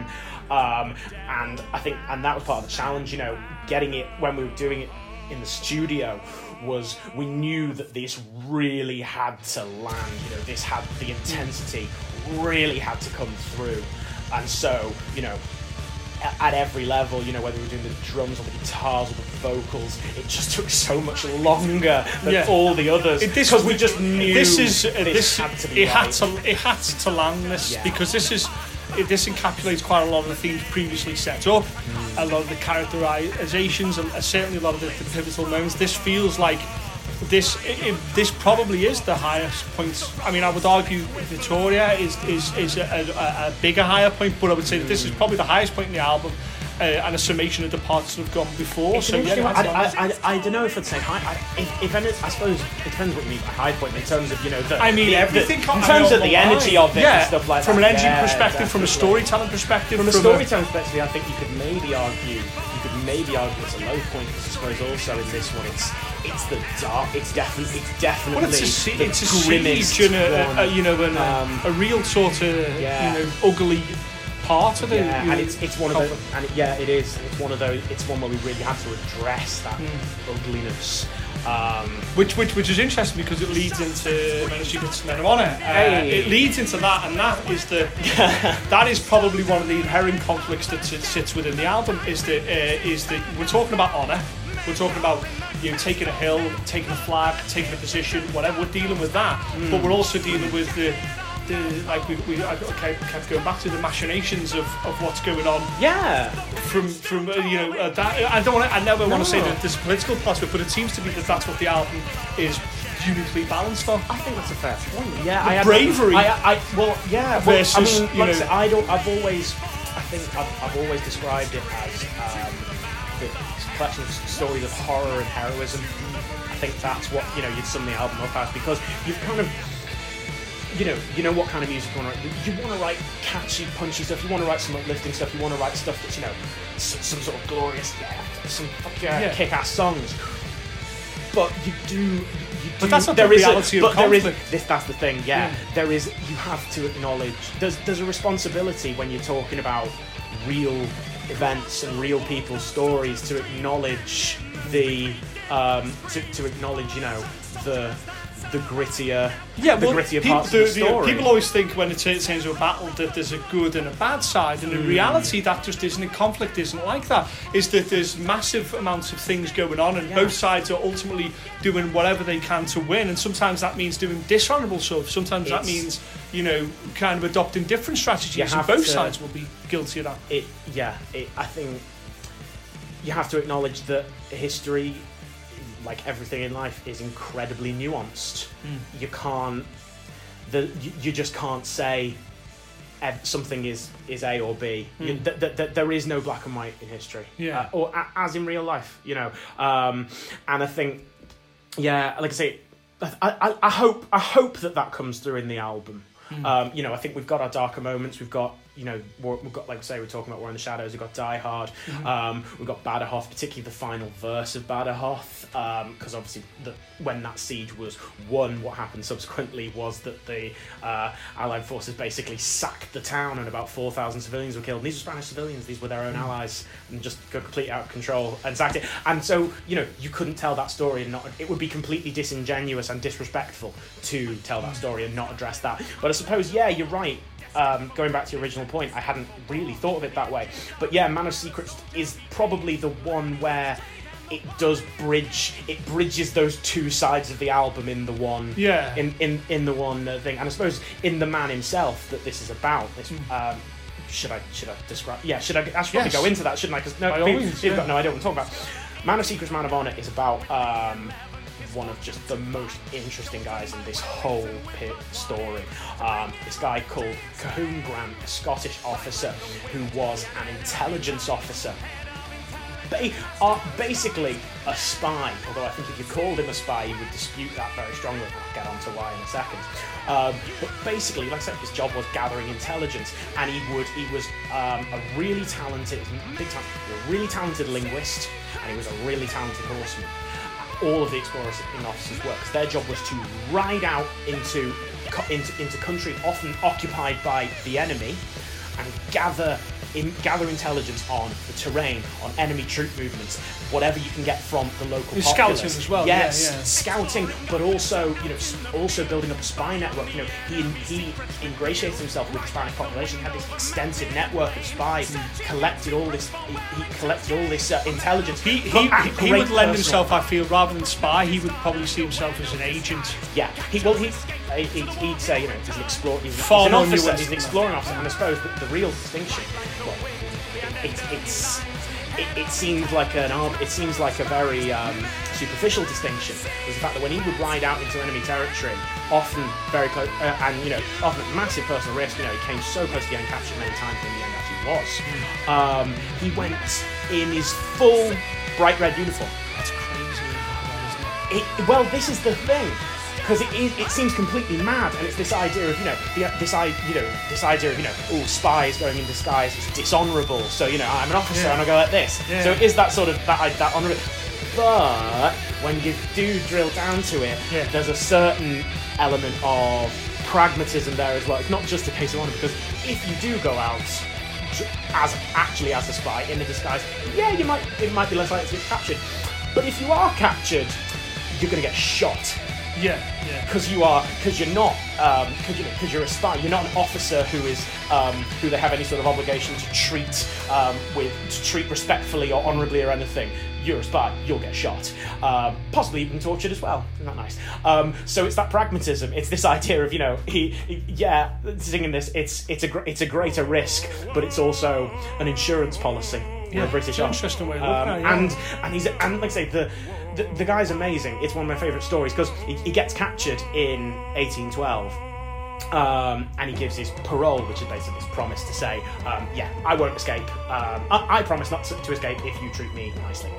Um, and I think and that was part of the challenge, you know, getting it when we were doing it in the studio was we knew that this really had to land, you know, this had the intensity really had to come through. And so, you know, at every level, you know, whether we were doing the drums or the guitars or the vocals, it just took so much longer than yeah. all the others, because we just knew this is this, this had to be it right. had to it had to land this yeah. because this is it, this encapsulates quite a lot of the things previously set up, mm. a lot of the characterizations, and certainly a lot of the, the pivotal moments. This feels like this it, it, this probably is the highest point. I mean, I would argue Vittoria is is, is a, a, a bigger higher point, but I would say that this is probably the highest point in the album, uh, and a summation of the parts that have gone before. It's so yeah, I, I, I, I don't know if I'd say high. I, if, if any, I suppose it depends what you mean by high point in terms of, you know, the, I mean, the, everything the, in terms of the energy of it yeah, and stuff like from that. From an energy yeah, perspective, exactly. From a storytelling perspective, from, from a storytelling perspective, I think you could maybe argue. Maybe argue it's a low point, because I suppose also in this one it's it's the dark. It's definitely it's definitely well, it's a se- the it's a grimmest and a, a, you know, an, um, a real sort of yeah. you know, ugly part of the yeah. you know, and it's it's one comfort. of those, and it, yeah, it is. It's one of those. It's one where we really have to address that mm. ugliness. Um, which which which is interesting, because it leads into Men of Secrets, Men of Honor. Uh, it leads into that, and that is the that is probably one of the inherent conflicts that sits within the album. Is that uh, is that we're talking about honor, we're talking about, you know, taking a hill, taking a flag, taking a position, whatever. We're dealing with that, mm. but we're also dealing with the. The, like we, we I kept going back to the machinations of, of what's going on. Yeah. From from uh, you know uh, that I don't want I never no. want to say that there's a political plot, but it seems to be that that's what the album is uniquely balanced on. I think that's a fair point. Yeah. The I bravery. Had, I, I well yeah. Versus well, I mean, you like know, I, said, I don't. I've always I think I've, I've always described it as um, the collection of stories of horror and heroism. I think that's what, you know, you'd sum the album up as, because you've kind of. You know, you know what kind of music you want to write. You want to write catchy, punchy stuff. You want to write some uplifting stuff. You want to write stuff that's, you know, some, some sort of glorious, yeah, some fuck yeah, yeah. kick-ass songs. But you do, you do. But that's not there the reality a, of but conflict. There is, this, that's the thing. Yeah, yeah, there is. You have to acknowledge there's there's a responsibility when you're talking about real events and real people's stories to acknowledge the um, to to acknowledge, you know, the. The grittier, yeah, the well, grittier parts people, of the, the story. People always think when it turns into a battle that there's a good and a bad side, and in mm. reality that just isn't. And conflict isn't like that. Is that there's massive amounts of things going on, and yeah. both sides are ultimately doing whatever they can to win. And sometimes that means doing dishonourable stuff. Sometimes it's, that means, you know, kind of adopting different strategies. And both to, sides will be guilty of that. It, yeah, it, I think you have to acknowledge that history. Like everything in life is incredibly nuanced. Mm. You can't, the you, you just can't say something is, is A or B. Mm. You, th- th- th- there is no black and white in history, yeah. uh, or a- as in real life, you know. Um, and I think, yeah, like I say, I, I, I hope I hope that that comes through in the album. Mm. Um, you know, I think we've got our darker moments. We've got, you know, war, we've got, like I say, we're talking about War in the Shadows. We've got Die Hard. Mm-hmm. Um, we've got Badajoz, particularly the final verse of Badajoz, because um, obviously the, when that siege was won, what happened subsequently was that the uh, Allied forces basically sacked the town, and about four thousand civilians were killed. And these were Spanish civilians; these were their own mm-hmm. allies, and just got completely out of control and sacked it. And so, you know, you couldn't tell that story, and not it would be completely disingenuous and disrespectful to tell that story and not address that. But I suppose, yeah, you're right. Um, going back to your original point, I hadn't really thought of it that way. But yeah, Man of Secrets is probably the one where it does bridge, it bridges those two sides of the album in the one, yeah. in, in, in the one thing. And I suppose in the man himself that this is about, this, um, should I should I describe, yeah, should I, I should probably yes. go into that, shouldn't I? Because no, always, yeah. got, no, I don't want to talk about. Man of Secrets, Man of Honor is about... Um, one of just the most interesting guys in this whole pit story. Um, this guy called Colquhoun Grant, a Scottish officer who was an intelligence officer ba are basically a spy, although I think if you called him a spy, he would dispute that very strongly. I'll get on to why in a second. Um, but basically, like I said, his job was gathering intelligence, and he would he was um, a really talented, big time, a really talented linguist, and he was a really talented horseman. All of the explorers in officers' work. Their job was to ride out into, into into country often occupied by the enemy, and gather in, gather intelligence on the terrain, on enemy troop movements, whatever you can get from the local populace. Scouting as well. Yes, yeah, yeah. Scouting, but also you know also building up a spy network. You know he he ingratiated himself with the Hispanic population, had this extensive network of spies, collected all this he, he collected all this uh, intelligence. He he, he, he would lend himself, I feel, rather than spy, he would probably see himself as an agent. Yeah, he well he. He'd, he'd say, you know, he's an explorer, he's, he's an officer, he's an exploring officer, and I suppose the, the real distinction, well, it, it, it's, it, it seems like an, it seems like a very um, superficial distinction, was the fact that when he would ride out into enemy territory, often very close, uh, and you know, often at massive personal risk, you know, he came so close to getting captured many times than the end actually was. Um, he went in his full bright red uniform. That's crazy, isn't it? It, well, this is the thing. Because it, is, it seems completely mad, and it's this idea of you know the, this I you know this idea of you know oh spies going in disguise is dishonourable. So you know I'm an officer yeah. and I go like this. Yeah. So it is that sort of that that honourable. But when you do drill down to it, yeah. there's a certain element of pragmatism there as well. It's not just a case of honour, because if you do go out as actually as a spy in a disguise, yeah, you might it might be less likely to get captured. But if you are captured, you're going to get shot. Yeah, yeah. Because you are, because you're not, because um, you, you're a spy. You're not an officer who is, um, who they have any sort of obligation to treat um, with, to treat respectfully or honourably or anything. You're a spy. You'll get shot, um, possibly even tortured as well. Isn't that nice? Um, so it's that pragmatism. It's this idea of you know, he, he yeah, singing this. It's it's a it's a greater risk, but it's also an insurance policy. Yeah, the British Army. Interesting way to look at it, yeah. And and he's and like I say the. The, the guy's amazing. It's one of my favourite stories because he, he gets captured in eighteen twelve, um, and he gives his parole, which is basically his promise to say, um, "Yeah, I won't escape. Um, I, I promise not to, to escape if you treat me nicely."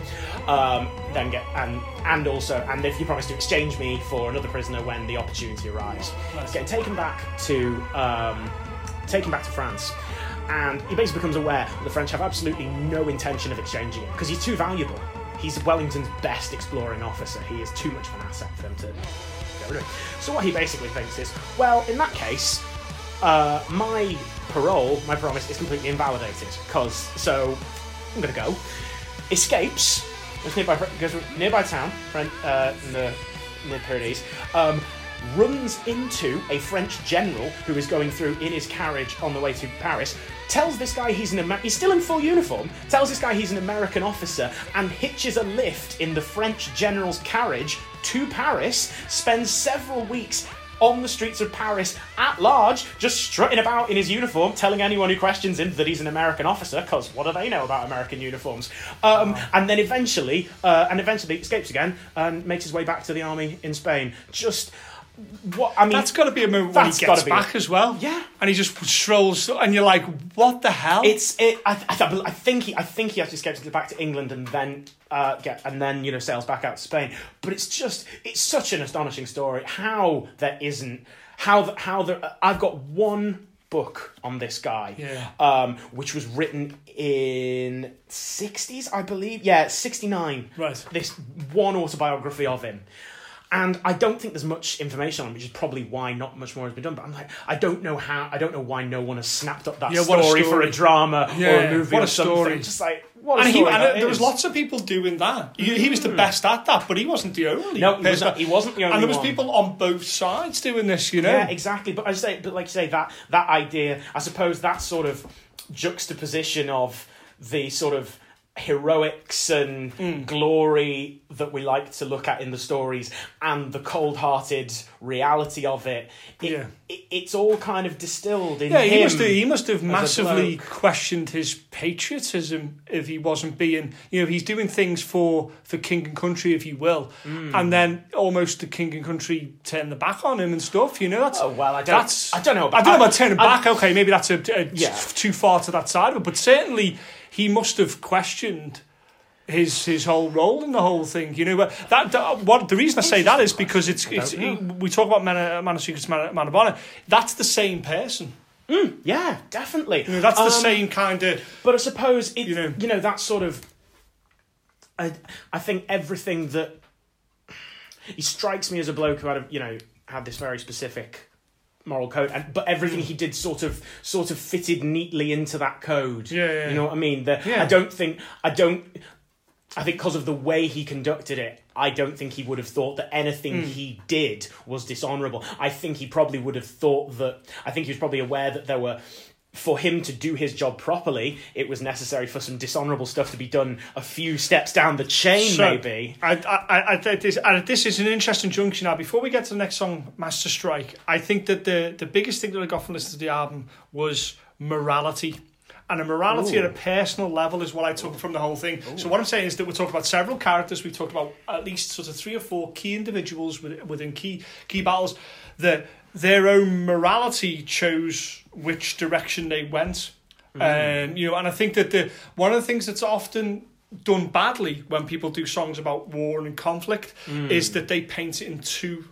Um, then get and and also and if you promise to exchange me for another prisoner when the opportunity arrives. He's getting taken back to um, taken back to France. And he basically becomes aware that the French have absolutely no intention of exchanging him because he's too valuable. He's Wellington's best exploring officer. He is too much of an asset for them to get rid of him. So what he basically thinks is, well, in that case, uh, my parole, my promise, is completely invalidated. Cause so I'm gonna go. Escapes, goes nearby, goes nearby town, uh, in the mid Pyrenees. Um, runs into a French general who is going through in his carriage on the way to Paris, tells this guy he's an Amer- he's still in full uniform, tells this guy he's an American officer, and hitches a lift in the French general's carriage to Paris, spends several weeks on the streets of Paris at large, just strutting about in his uniform, telling anyone who questions him that he's an American officer, because what do they know about American uniforms? Um, wow. And then eventually, uh, and eventually escapes again, and makes his way back to the army in Spain. Just... What, I mean, that's got to be a moment when he gets back as well. Yeah, and he just strolls, and you're like, "What the hell?" It's it. I, I, I think he. I think he actually escapes back to England and then uh, get and then you know sails back out to Spain. But it's just it's such an astonishing story. How there isn't how the, how there. I've got one book on this guy, yeah. um, which was written in sixties, I believe. Yeah, sixty-nine. Right. This one autobiography of him. And I don't think there's much information on it, which is probably why not much more has been done. But I'm like, I don't know how, I don't know why no one has snapped up that yeah, story, story for a drama yeah, or a movie what or a something. Story. Just like, what a and story. He, and there was lots of people doing that. He, he was the best at that, but he wasn't the only. No, he, was not, he wasn't the only. And there was one. People on both sides doing this, you know. Yeah, exactly. But I say, but like you say, that that idea, I suppose, that sort of juxtaposition of the sort of heroics and mm. glory that we like to look at in the stories and the cold-hearted reality of it, it, yeah. it it's all kind of distilled in yeah, him. He must have, he must have massively questioned his patriotism if he wasn't being, you know, he's doing things for, for king and country, if you will, mm. and then almost the king and country turn the back on him and stuff, you know. That's, oh, well, I don't, that's, I don't know about, I don't know about I, turning I, back, I, okay, maybe that's a, a, yeah. too far to that side of it, but certainly he must have questioned his his whole role in the whole thing, you know. But that what the reason I say that is because it's it's it, we talk about man of, man of secrets, man of, man of honor. That's the same person. Mm, yeah, definitely. You know, that's the um, same kind of. But I suppose it, you know, you know that sort of. I I think everything that. He strikes me as a bloke who had a, you know had this very specific moral code, and but everything he did sort of sort of fitted neatly into that code. Yeah, yeah, you know what I mean. The, yeah. I don't think I don't. I think because of the way he conducted it, I don't think he would have thought that anything mm. he did was dishonourable. I think he probably would have thought that... I think he was probably aware that there were... For him to do his job properly, it was necessary for some dishonourable stuff to be done a few steps down the chain, so, maybe. I, I, I, this, I, this is an interesting junction now. Before we get to the next song, Master Strike, I think that the, the biggest thing that I got from listening to the album was morality. And a morality Ooh. at a personal level is what I took from the whole thing. Ooh. So what I'm saying is that we're talking about several characters. We've talked about at least sort of three or four key individuals within key key battles that their own morality chose which direction they went. Mm. Um, you know, and I think that the one of the things that's often done badly when people do songs about war and conflict mm. is that they paint it in two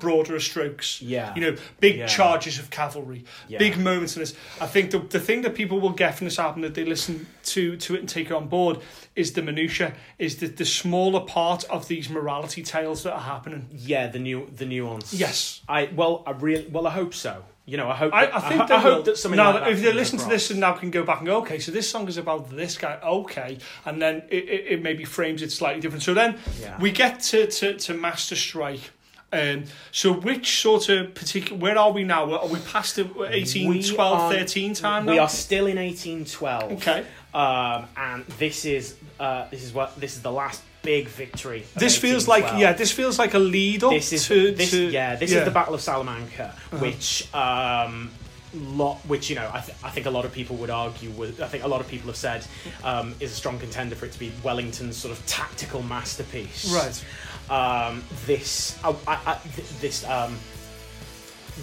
broader strokes, yeah, you know, big yeah. charges of cavalry, yeah. big moments in this. I think the the thing that people will get from this album that they listen to to it and take it on board is the minutia, is the the smaller part of these morality tales that are happening. Yeah, the new the nuance. Yes, I well, I really well, I hope so. You know, I hope. That, I, I think I, I hope will, that something. Now, like that if they listen across. to this and now can go back and go, okay, so this song is about this guy, okay, and then it it, it maybe frames it slightly different. So then yeah. we get to to to Master Strike. Um, so which sort of particular where are we now are we past the eighteen twelve thirteen time now? We are still in eighteen twelve, okay um, and this is uh, this is what this is the last big victory. This feels like yeah this feels like a lead up this is, to, this, to yeah this yeah. is the Battle of Salamanca, uh-huh. which um, lot which you know I, th- I think a lot of people would argue with, I think a lot of people have said um, is a strong contender for it to be Wellington's sort of tactical masterpiece, right? Um, this, I, I, this um,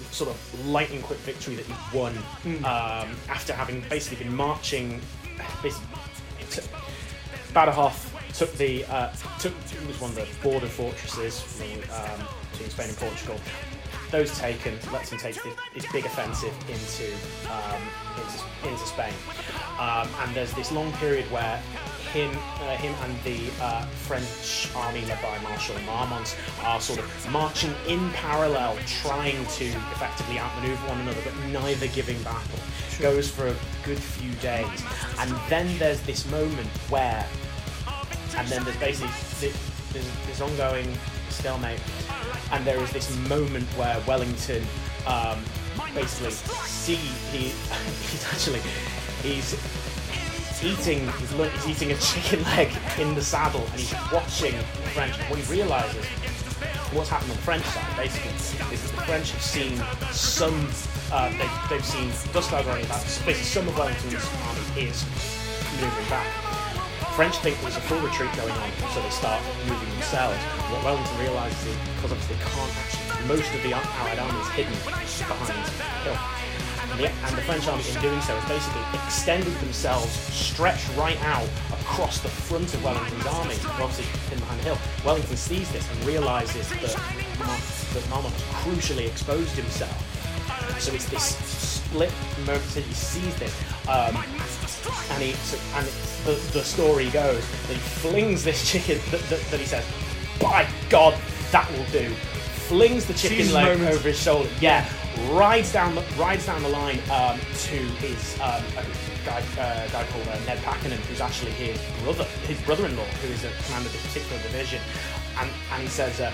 sort of lightning quick victory that he won mm. um, after having basically been marching. Basically, t- Badajoz took the uh, took it was one of the border fortresses between um, Spain and Portugal. Those taken lets him take his big offensive into um, into, into Spain, um, and there's this long period where. Him, uh, him and the uh, French army led by Marshal Marmont are sort of marching in parallel, trying to effectively outmaneuver one another, but neither giving battle. Sure. Goes for a good few days. And then there's this moment where... And then there's basically this, this, this ongoing stalemate, and there is this moment where Wellington um, basically see... He, he's actually... He's... Eating, he's, lo- he's eating a chicken leg in the saddle, and he's watching the French. What he realises, what's happened on the French side, basically, is that the French have seen some, uh, they've, they've seen dust clouds running about, basically some of Wellington's army is moving back. French think there's a full retreat going on, so they start moving themselves. What Wellington realises is, because obviously they can't actually, most of the Allied army is hidden behind hill. And the French army, in doing so, has basically extended themselves, stretched right out across the front of Wellington's army, obviously hidden behind the hill. Wellington sees this and realises that that Marmont crucially exposed himself. So it's this split moment that he sees this, um, and he so, and the, the story goes that he flings this chicken that, that, that he says, "By God, that will do." Flings the chicken leg over his shoulder. Yeah, rides down the rides down the line um, to his um, a guy, uh, guy called uh, Ned Pakenham, who's actually his brother, his brother-in-law, who is a commander of this particular division, and and he says, uh,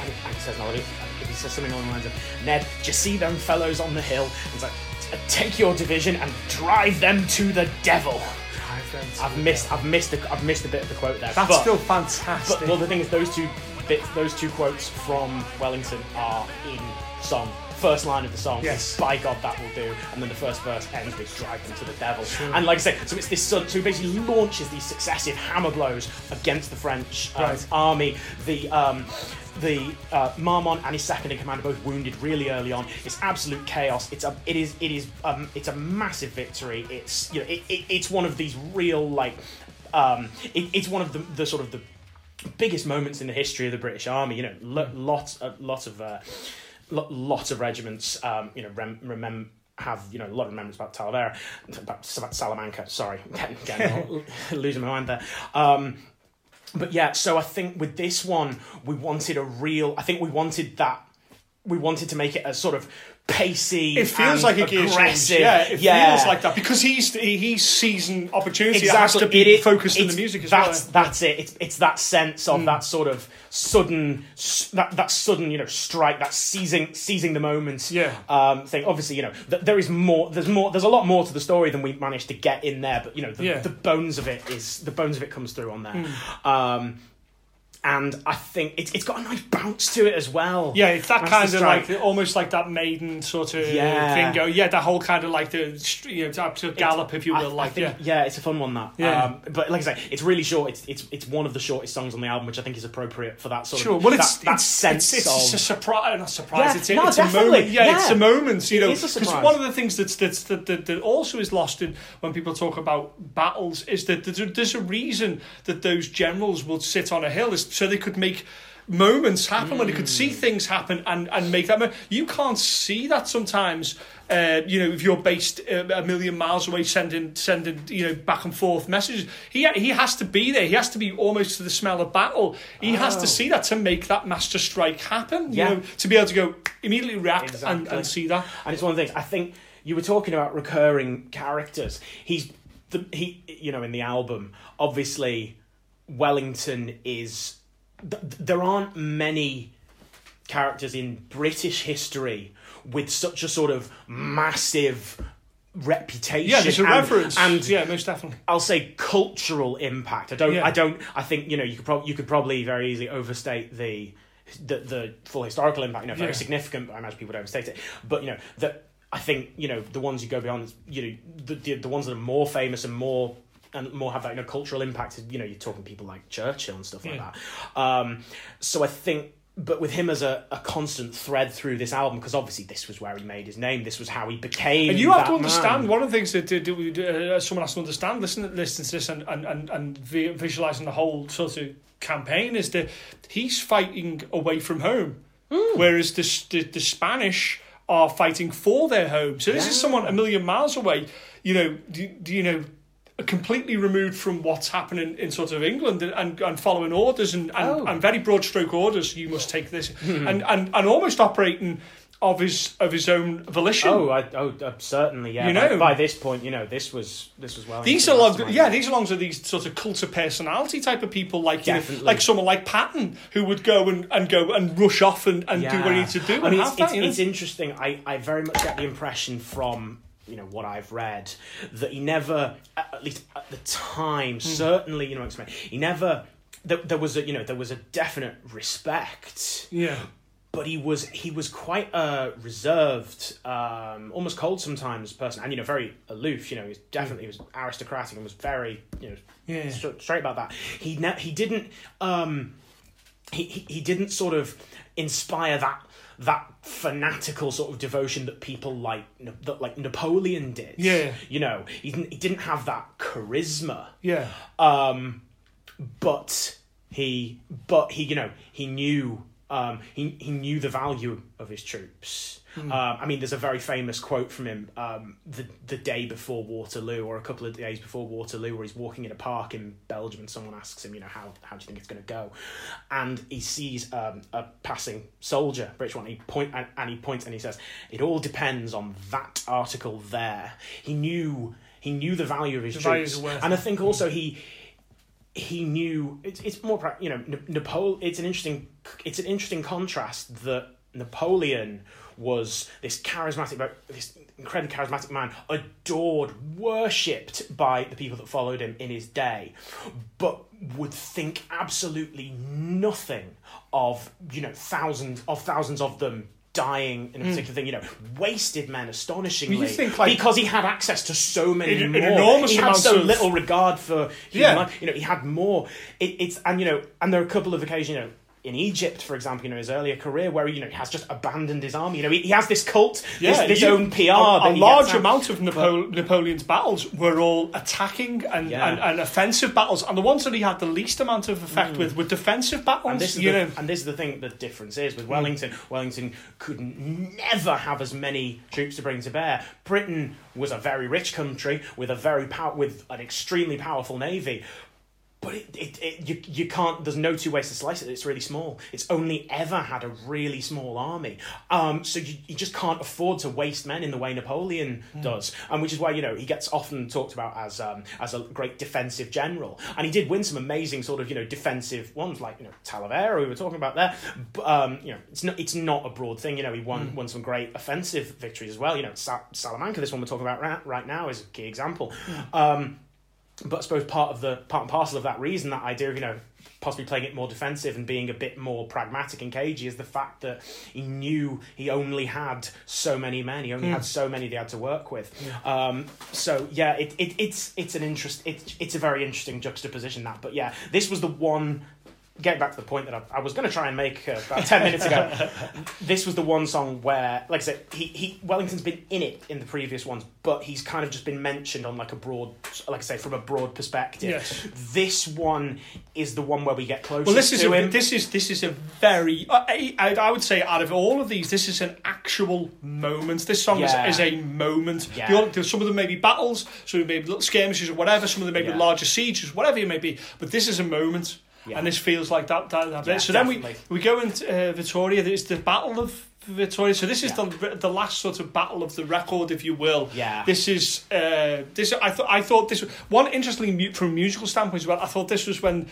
and, he, and he says, no, he, he says something along the lines of, "Ned, do you see them fellows on the hill? And he's like, take your division and drive them to the devil." I've missed, I've missed, a, I've missed a bit of the quote there. That's but, still fantastic. But well, the thing is, those two. Bits, those two quotes from Wellington are in song. First line of the song yes. is "By God, that will do," and then the first verse ends with "Drive them to the devil." Sure. And like I say, so it's this son who basically launches these successive hammer blows against the French um, right. army. The um, the uh, Marmont and his second in command are both wounded really early on. It's absolute chaos. It's a it is it is um, it's a massive victory. It's you know it, it, it's one of these real like. Um, it, it's one of the, the sort of the biggest moments in the history of the British Army. You know, lo- lots, uh, lots of, uh, lo- lots of regiments. Um, you know, rem- remember. have, you know, a lot of memories about Talavera, about Salamanca, sorry, again, again losing my mind there. Um, but yeah, so I think with this one, we wanted a real, I think we wanted that, we wanted to make it a sort of pacey, it feels like aggressive. Yeah, it yeah. feels like that, because he's he's seizing opportunity. Exactly. It has to be it, focused on the music as that's, well. That's it. It's it's that sense of mm. that sort of sudden that, that sudden you know strike, that seizing seizing the moment. Yeah. Um, thing. Obviously, you know, th- there is more. There's more. There's a lot more to the story than we managed to get in there. But you know, the, yeah. the bones of it is the bones of it comes through on there. Mm. Um, And I think it's it's got a nice bounce to it as well. Yeah, it's that Master kind of Strike. Like almost like that Maiden sort of yeah. thing. Go, yeah, that whole kind of like the you know to, to gallop, it's, if you will. I, like I think, yeah. yeah, it's a fun one that. Yeah. Um, but like I say, it's really short. It's it's it's one of the shortest songs on the album, which I think is appropriate for that sort sure. of. Well, that, it's that it's, sense it's, it's of a surprise. Not surprise. Yeah. It's, no, it's a moment. Yeah, yeah, it's a moment. You know, because one of the things that's that's that, that that also is lost in when people talk about battles is that there's a reason that those generals will sit on a hill. Is so they could make moments happen, mm. when they could see things happen and, and make that moment. You can't see that sometimes, uh, you know, if you're based uh, a million miles away, sending, sending you know, back and forth messages. He he has to be there. He has to be almost to the smell of battle. He oh. has to see that to make that Master Strike happen, yeah. you know, to be able to go immediately react exactly. and, and see that. And it's one of the things, I think you were talking about recurring characters. He's, the, he you know, in the album, obviously... Wellington is... Th- there aren't many characters in British history with such a sort of massive reputation. Yeah, there's a and, reference. And yeah, most definitely. I'll say cultural impact. I don't... Yeah. I don't... I think, you know, you could, pro- you could probably very easily overstate the, the, the full historical impact. You know, very yeah. significant, but I imagine people would overstate it. But, you know, the, I think, you know, the ones you go beyond, you know, the the, the ones that are more famous and more... and more have that, you know, cultural impact. You know, you're talking people like Churchill and stuff like yeah. that. Um, so I think, but with him as a, a constant thread through this album, because obviously this was where he made his name, this was how he became. And you have to understand, man. One of the things that uh, someone has to understand, listen, listen to this and, and, and, and visualising the whole sort of campaign, is that he's fighting away from home, mm. whereas the, the, the Spanish are fighting for their home. So this yeah. is someone a million miles away, you know, do, do you know, completely removed from what's happening in sort of England and, and following orders and, and, oh. and very broad stroke orders. You must take this mm-hmm. and, and, and almost operating of his of his own volition. Oh, I, oh, uh, certainly, yeah. You know, by, by this point, you know, this was this was well. These are long, yeah. These are long of these sort of cult of personality type of people, like you know, like someone like Patton, who would go and, and go and rush off and, and yeah. do what he needs to do. I mean, and it's, have that, it's, you know? It's interesting. I, I very much get the impression from. You know, what I've read, that he never, at least at the time, mm. certainly, you know, he never, there, there was a, you know, there was a definite respect. Yeah. But he was, he was quite a reserved, um, almost cold sometimes person, and, you know, very aloof, you know, he was definitely, he was aristocratic and was very, you know, yeah. st- straight about that. He ne- he didn't, um, he, he, he didn't sort of inspire that, that fanatical sort of devotion that people like that like Napoleon did. Yeah, you know, he didn't he didn't have that charisma. Yeah, um, but he but he you know he knew um he he knew the value of his troops. Mm. Um, I mean, there's a very famous quote from him um, the the day before Waterloo, or a couple of days before Waterloo, where he's walking in a park in Belgium, and someone asks him, you know, how how do you think it's going to go? And he sees um, a passing soldier, British one, and he point and, and he points and he says, "It all depends on that article there." He knew he knew the value of his troops, and I think also he. He knew it's it's more you know Napoleon. It's an interesting it's an interesting contrast that Napoleon was this charismatic, this incredibly charismatic man, adored, worshipped by the people that followed him in his day, but would think absolutely nothing of you know thousands of thousands of them. Dying in a particular mm. thing, you know, wasted men astonishingly, well, you think, like, because he had access to so many an, more. An enormous he had so of... little regard for human yeah. life. You know, he had more. It, it's and you know, and there are a couple of occasions, you know, in Egypt, for example, you know, his earlier career, where, you know, he has just abandoned his army. You know, he, he has this cult, yeah, this, this you, own P R. A, a large amount of Napo- Napoleon's battles were all attacking and, yeah. and, and offensive battles, and the ones that he had the least amount of effect mm. with were defensive battles. And this is, you the, know. And this is the thing, the difference is with Wellington. Mm. Wellington could never have as many troops to bring to bear. Britain was a very rich country with a very pow- with an extremely powerful navy. But it, it, it you you can't. There's no two ways to slice it. It's really small. It's only ever had a really small army. Um, so you, you just can't afford to waste men in the way Napoleon mm. does, and um, which is why, you know, he gets often talked about as um as a great defensive general, and he did win some amazing sort of, you know, defensive ones, like, you know, Talavera we were talking about there. But, um, you know, it's not it's not a broad thing. You know, he won mm. won some great offensive victories as well. You know, Sa- Salamanca, this one we're talking about ra- right now, is a key example. Mm. Um, But I suppose part of the part and parcel of that reason, that idea of, you know, possibly playing it more defensive and being a bit more pragmatic and cagey, is the fact that he knew he only had so many men. He only mm. had so many they had to work with. Yeah. Um, so yeah, it, it it's it's an interest. It's it's a very interesting juxtaposition, that. But yeah, this was the one. Getting back to the point that I, I was going to try and make uh, about ten minutes ago, this was the one song where, like I said, he, he Wellington's been in it in the previous ones, but he's kind of just been mentioned on, like, a broad, like I say, from a broad perspective. Yes. This one is the one where we get closer well, this to is a, him. This is this is a very, I, I, I would say, out of all of these, this is an actual moment. This song yeah. is, is a moment. Yeah. The, some of them may be battles, some of them may be little skirmishes or whatever, some of them may yeah. be larger sieges, whatever it may be, but this is a moment. Yeah. And this feels like that. that, that yeah, so definitely. Then we, we go into uh, Vittoria. It's the Battle of Vittoria. So this is yeah. the the last sort of battle of the record, if you will. Yeah. This is uh, this. I thought I thought this was, one interestingly from a musical standpoint as well. I thought this was when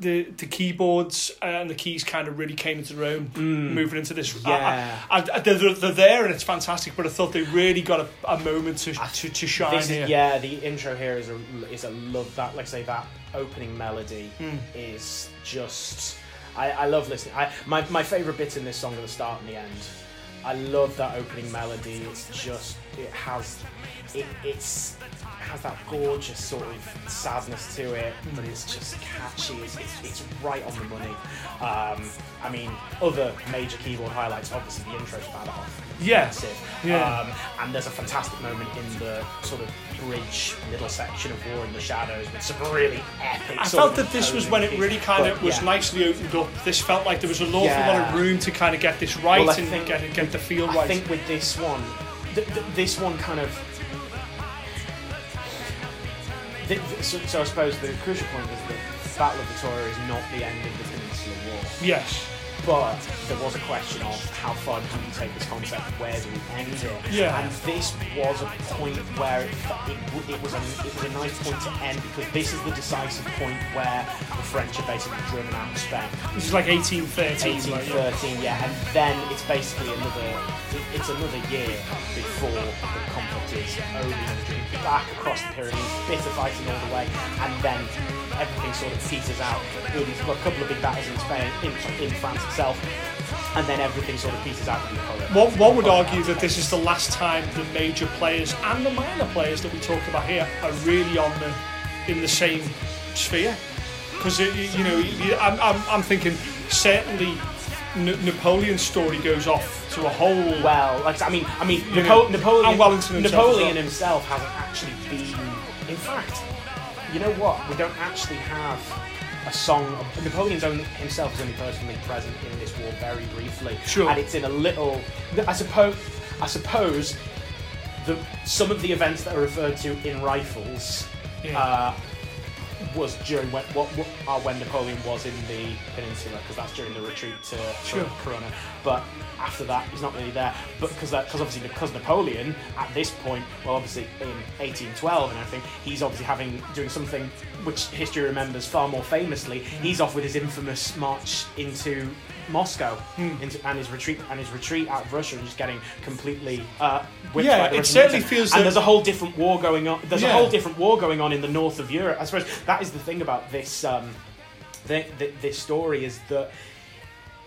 the the keyboards and the keys kind of really came into their own, mm. moving into this. Yeah. I, I, I, they're, they're there and it's fantastic, but I thought they really got a, a moment to to, to shine this, here. Yeah, the intro here is a is a love that, like I say, that opening melody mm. is just. I, I love listening. I my my favorite bit in this song are the start and the end. I love that opening melody. It's just it has it it's. has that gorgeous sort of sadness to it, but it's just catchy. It's, it's, it's right on the money. Um, I mean, other major keyboard highlights, obviously the intro to Badajoz. Yeah. yeah. Um, and there's a fantastic moment in the sort of bridge middle section of War in the Shadows with some really epic. I felt that this was when it really kind but, of was yeah. nicely opened up. This felt like there was an awful yeah. lot of room to kind of get this right well, and think, get, get the feel I right. I think with this one, th- th- this one kind of So, so I suppose the crucial point is that the Battle of Vittoria is not the end of the Peninsular War. Yes. But there was a question of how far do we take this concept, where do we end it? Yeah. And this was a point where it, it, it, was a, it was a nice point to end, because this is the decisive point where the French are basically driven out of Spain. This is like eighteen thirteen. eighteen thirteen, yeah. And then it's basically another, it's another year before the conflict is over. Back across the Pyrenees, bit of fighting all the way, and then everything sort of peters out. He's got a couple of big battles in Spain, in, in France itself, and then everything sort of peters out. One, one would argue that this is the last time the major players and the minor players that we talk about here are really on the in the same sphere, because you know I'm, I'm I'm thinking certainly Napoleon's story goes off to a whole. Well, like I mean, I mean, Napo- know, Napoleon, Wellington himself Napoleon himself hasn't actually been. In fact, you know what? We don't actually have a song. Of, Napoleon's own himself is only personally present in this war very briefly, sure. And it's in a little. I suppose. I suppose the some of the events that are referred to in Rifles. Yeah. Uh, was during when, what, what, uh, when Napoleon was in the peninsula, because that's during the retreat to sure. Corona. But after that, he's not really there. But because obviously, because Napoleon at this point, well, obviously in eighteen twelve and everything, he's obviously having doing something which history remembers far more famously. He's off with his infamous march into Moscow hmm. into, and his retreat and his retreat out of Russia, and just getting completely uh, whipped yeah, by the Russian. Yeah, it certainly military. feels. And that there's a whole different war going on. There's yeah. a whole different war going on in the north of Europe. I suppose that is the thing about this um, th- th- this story, is that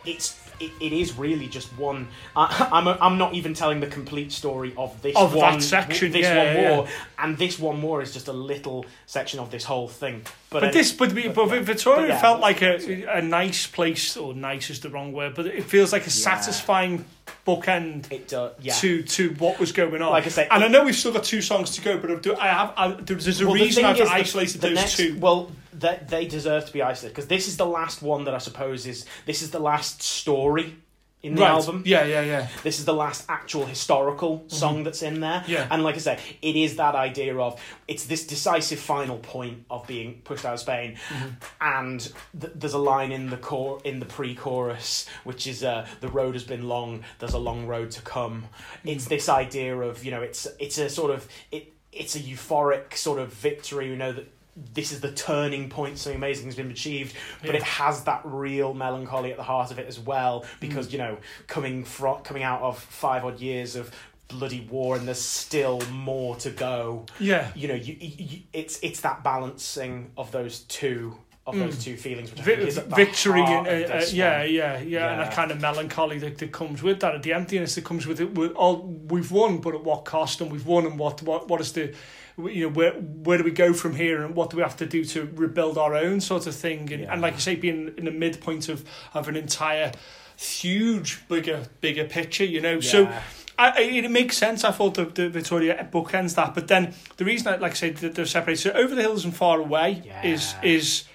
it's it, it is really just one. I, I'm a, I'm not even telling the complete story of this of one that section. This yeah, one yeah. war, and this one war is just a little section of this whole thing. But, but uh, this, but but, but yeah. Vittoria but yeah, felt like a a nice place, or nice is the wrong word, but it feels like a yeah. satisfying bookend it, uh, yeah. to to what was going on. Like I say, and it, I know we've still got two songs to go, but I've do, I have I, there's a well, reason the I've isolated the, the those next, two. Well, that they deserve to be isolated because this is the last one that I suppose is this is the last story in the right. album. Yeah, yeah, yeah. This is the last actual historical mm-hmm. song that's in there. Yeah. And like I say, it is that idea of it's this decisive final point of being pushed out of Spain. Mm-hmm. And th- there's a line in the cor- in the pre-chorus which is uh, the road has been long, there's a long road to come. Mm-hmm. It's this idea of, you know, it's it's a sort of it it's a euphoric sort of victory, you know, that this is the turning point, something amazing has been achieved, but yeah. it has that real melancholy at the heart of it as well, because, mm. you know, coming from, coming out of five odd years of bloody war and there's still more to go. Yeah. You know, you, you it's it's that balancing of those two of mm. those two feelings. Which I think v- is at the victory heart and uh, uh, yeah, yeah, yeah, yeah, and a kind of melancholy that, that comes with that, the emptiness that comes with it. With all, we've won, but at what cost? And we've won, and what what what is the, you know, where where do we go from here and what do we have to do to rebuild our own sort of thing? And, yeah. and like you say, being in the midpoint of, of an entire huge, bigger bigger picture, you know. Yeah. So I, it makes sense. I thought the, the Vittoria bookends that. But then the reason, I, like I say, they're separated. So Over the Hills and Far Away yeah. is is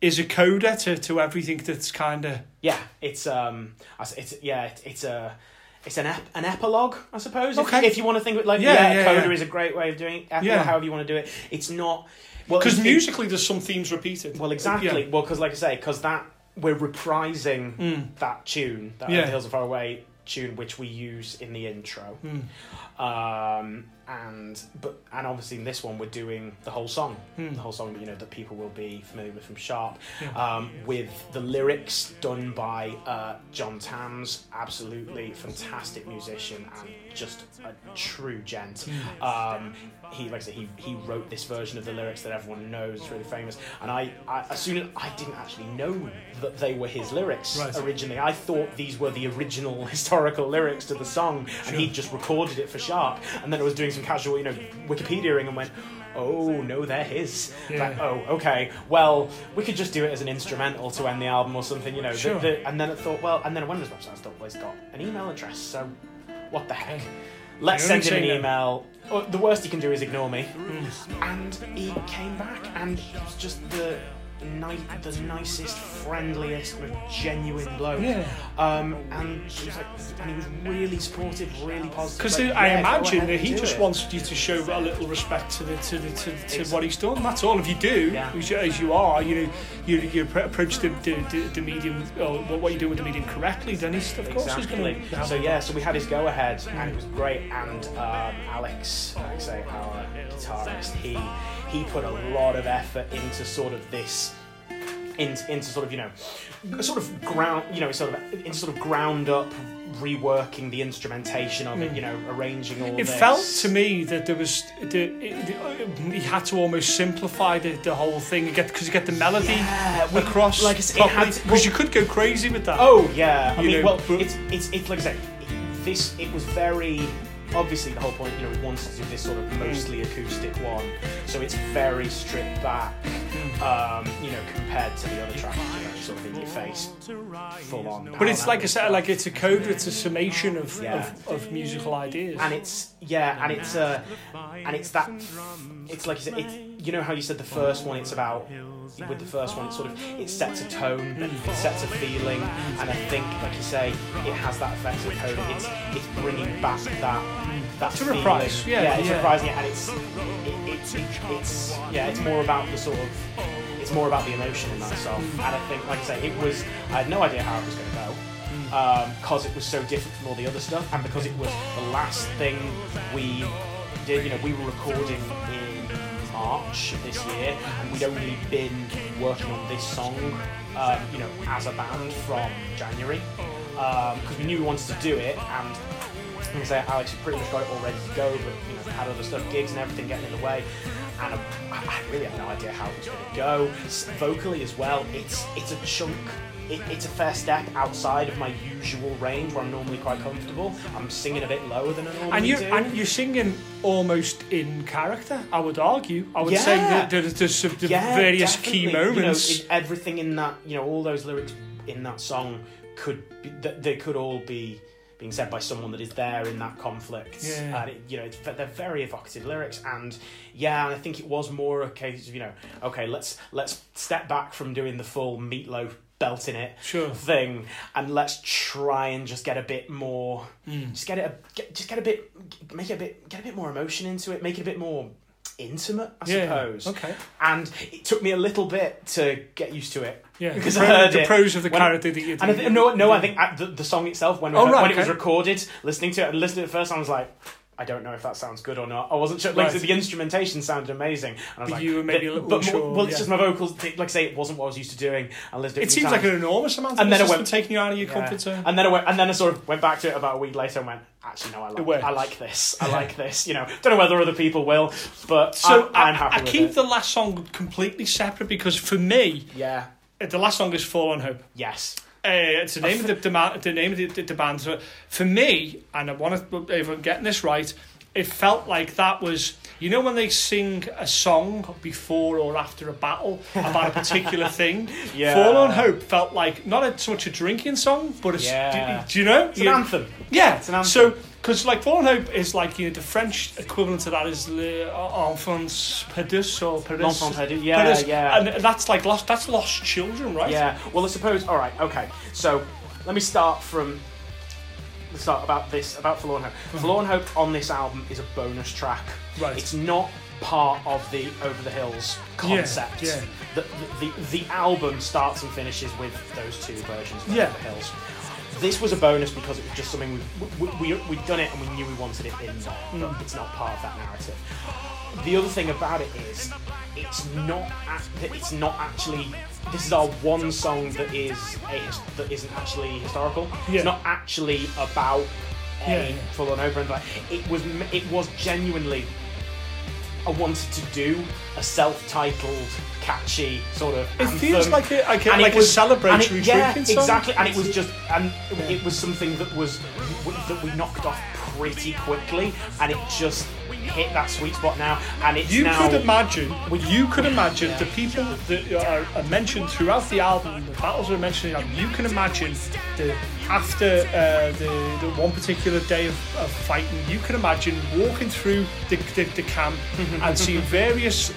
is a coda to, to everything that's kind of... Yeah, it's... um, it's Yeah, it's a... It's an ep- an epilogue, I suppose. Okay. If, if you want to think of it like yeah, yeah, yeah, coda yeah. is a great way of doing it. Epilogue, yeah. however you want to do it. It's not well because musically there's some themes repeated. Well, exactly. Yeah. Well, because like I say, because that we're reprising mm. that tune, that yeah. Over the Hills and Far Away tune, which we use in the intro, mm. um, and but and obviously in this one we're doing the whole song, mm. the whole song. You know that people will be familiar with from Sharp, yeah. um, with the lyrics done by uh, John Tams, absolutely fantastic musician and just a true gent. Mm. Um, he like I said, he he wrote this version of the lyrics that everyone knows. It's really famous, and I, I as soon as I didn't actually know that they were his lyrics right. originally. I thought these were the original historical lyrics to the song, sure. and he just recorded it for Sharp, and then I was doing some casual, you know, Wikipedia-ing and went, oh no, they're his. Yeah. Like, oh, okay, well, we could just do it as an instrumental to end the album or something, you know. Sure. The, the, and then I thought, well, and then I went on his website, I thought, well, he's got an email address, so what the heck? Let's send him an email. Oh, the worst he can do is ignore me. Mm. And he came back, and he was just the. Ni- the nicest, friendliest, most genuine bloke. Yeah. Um, and, he was like, and he was really supportive, really positive. Because like, I yeah, imagine that he just it. wants you to show a little respect to the to the, to, to exactly. what he's done. That's all. If you do, yeah. as, you, as you are, you know, you, you approach the the, the, the medium or what you do with the medium correctly, then he's of course exactly. he's going to. So yeah, so we had his go ahead, and it was great. And um, Alex, like I say, our guitarist, he he put a lot of effort into sort of this. Into, into sort of, you know, sort of ground, you know, sort of into sort of ground up reworking the instrumentation of mm. it, you know, arranging all. It this. felt to me that there was the, the, he had to almost simplify the, the whole thing because you, you get the melody yeah, well, across, like because well, well, you could go crazy with that. Oh yeah, I mean, know, well, but, it's it's it's like I say, it, this it was very. Obviously, the whole point, you know, we wanted to do this sort of mostly acoustic one, so it's very stripped back, um, you know, compared to the other tracks, you know, sort of in your face, full on. But it's like I said, like it's a coda, it's a summation of, yeah. of of musical ideas, and it's yeah, and it's uh, and it's that, it's like you said, it's, you know how you said the first one, it's about. With the first one, it's sort of it sets a tone, it sets a feeling, and I think, like you say, it has that effect of code. It's it's bringing back that that to feeling. Reprise, yeah, yeah, it's yeah. reprising it, and it's it, it, it, it's yeah, it's more about the sort of it's more about the emotion in that song. And I think, like I say, it was I had no idea how it was going to go. Because um, it was so different from all the other stuff, and because it was the last thing we did. You know, we were recording in March of this year, and we'd only been working on this song, um, you know, as a band from January, because um, we knew we wanted to do it, and like I say, Alex had pretty much got it all ready to go, but you know, had other stuff, gigs and everything getting in the way, and I, I really had no idea how it was going to go. Vocally as well, it's it's a chunk it, it's a fair step outside of my usual range where I'm normally quite comfortable. I'm singing a bit lower than I normally and you, do. And you're singing almost in character, I would argue. I would yeah. say that there's, there's, there's yeah, various definitely. key moments. You know, everything in that, you know, all those lyrics in that song could be, they could all be being said by someone that is there in that conflict. Yeah. And it, you know, it's, they're very evocative lyrics, and yeah, and I think it was more a case of, you know, okay, let's let's step back from doing the full Meatloaf belt in it sure. thing, and let's try and just get a bit more, mm. just get it, a, get, just get a bit, make it a bit, get a bit more emotion into it, make it a bit more intimate, I yeah. suppose. Okay. And it took me a little bit to get used to it. Yeah, because I heard the it. prose of the when, character that you did. And I th- no, no, yeah. I think at the, the song itself, when, we oh, heard, right, when okay. it was recorded, listening to it, and listening to it first, I was like, I don't know if that sounds good or not. I wasn't sure. Like, right. The instrumentation sounded amazing. And I was but like, you were maybe a little but, unsure. Well, it's yeah. just my vocals. Like I say, it wasn't what I was used to doing. I listened to it. It seems times. like an enormous amount. And then it went taking you out of your yeah. comfort zone. And then I went, and then I sort of went back to it about a week later and went, actually, no, I like, I like this. I like this. You know, don't know whether other people will, but so I'm, I'm happy I, I with keep it. The last song completely separate because for me, yeah, the last song is Forlorn Hope. Yes. Uh, it's the name of the, the, the name of the, the, the band. So for me, and I want to, if I'm getting this right, it felt like that was, you know, when they sing a song before or after a battle about a particular thing. Yeah. Forlorn Hope felt like not a, so much a drinking song, but it's, yeah. do, do you know? It's an you, anthem. Yeah. It's an anthem. So, because like Forlorn Hope is like, you know, the French equivalent to that is Le Enfants Perdus or Perdus. L'Enfants Perdus, yeah, Perdus. yeah. And that's like lost, that's lost children, right? Yeah. Well, I suppose. All right. Okay. So let me start from the start about this about Forlorn Hope. Mm-hmm. Forlorn Hope on this album is a bonus track. Right. It's not part of the Over the Hills concept. Yeah. yeah. The, the the the album starts and finishes with those two versions of yeah. Over the Hills. This was a bonus because it was just something we, we, we, we'd done it and we knew we wanted it in there, but mm. it's not part of that narrative. The other thing about it is, it's not it's not actually, this is our one song that, is a, that isn't actually historical. Yeah. It's not actually about a yeah, yeah. full on over and back. It was, it was genuinely, I wanted to do a self-titled, catchy sort of anthem. It feels like a, like a, like it was, a celebratory it, yeah, drinking song. Yeah, exactly. And it was just, and it was something that was that we knocked off pretty quickly, and it just hit that sweet spot now. And it's you now, could imagine, well, you could imagine yeah. the people that are mentioned throughout the album, the battles are mentioned. You can imagine the after uh, the, the one particular day of, of fighting, you can imagine walking through the the, the camp and seeing various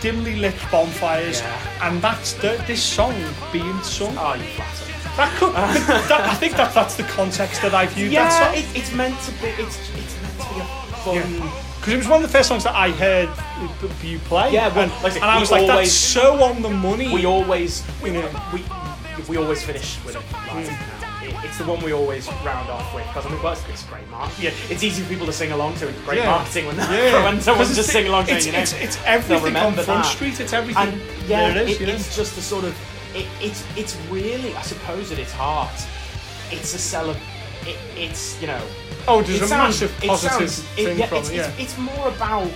dimly lit bonfires, yeah. and that's the, this song being sung. Oh, you flatter. That could, that, I think that that's the context that I viewed yeah, that song. It, it's meant to be. It's it's meant to be a because yeah. it was one of the first songs that I heard you play. Yeah, well, and, like, and I was like, always, that's so on the money. We always, you know, we we always finish with it. Like, mm. It's the one we always round off with because I mean, well, it's great marketing. Yeah, it's easy for people to sing along to. It's great yeah. marketing when, yeah. when someone's just singing along to it. You know, it's, it's everything on Front that. Street. It's everything. And, yeah, there it is. It, you know? It's just the sort of it, it's it's really, I suppose, at its heart, it's a celeb. It, it's you know. Oh, there's it a sounds, massive positive it sounds, thing it, yeah, from it's, it. Yeah. It's, it's more about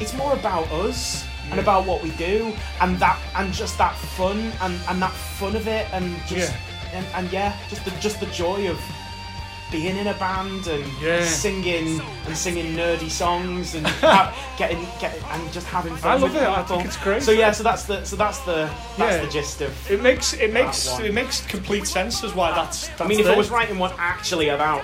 it's more about us yeah. and about what we do, and that and just that fun and, and that fun of it, and just yeah. And, and yeah, just the just the joy of being in a band and yeah. singing and singing nerdy songs and getting getting and just having fun. I love with it. People. I think it's great. So yeah, so that's the so that's the that's yeah. the gist of it. Makes it makes one. It makes complete sense as why well. that's, that's. I mean, there. If I was writing one actually about.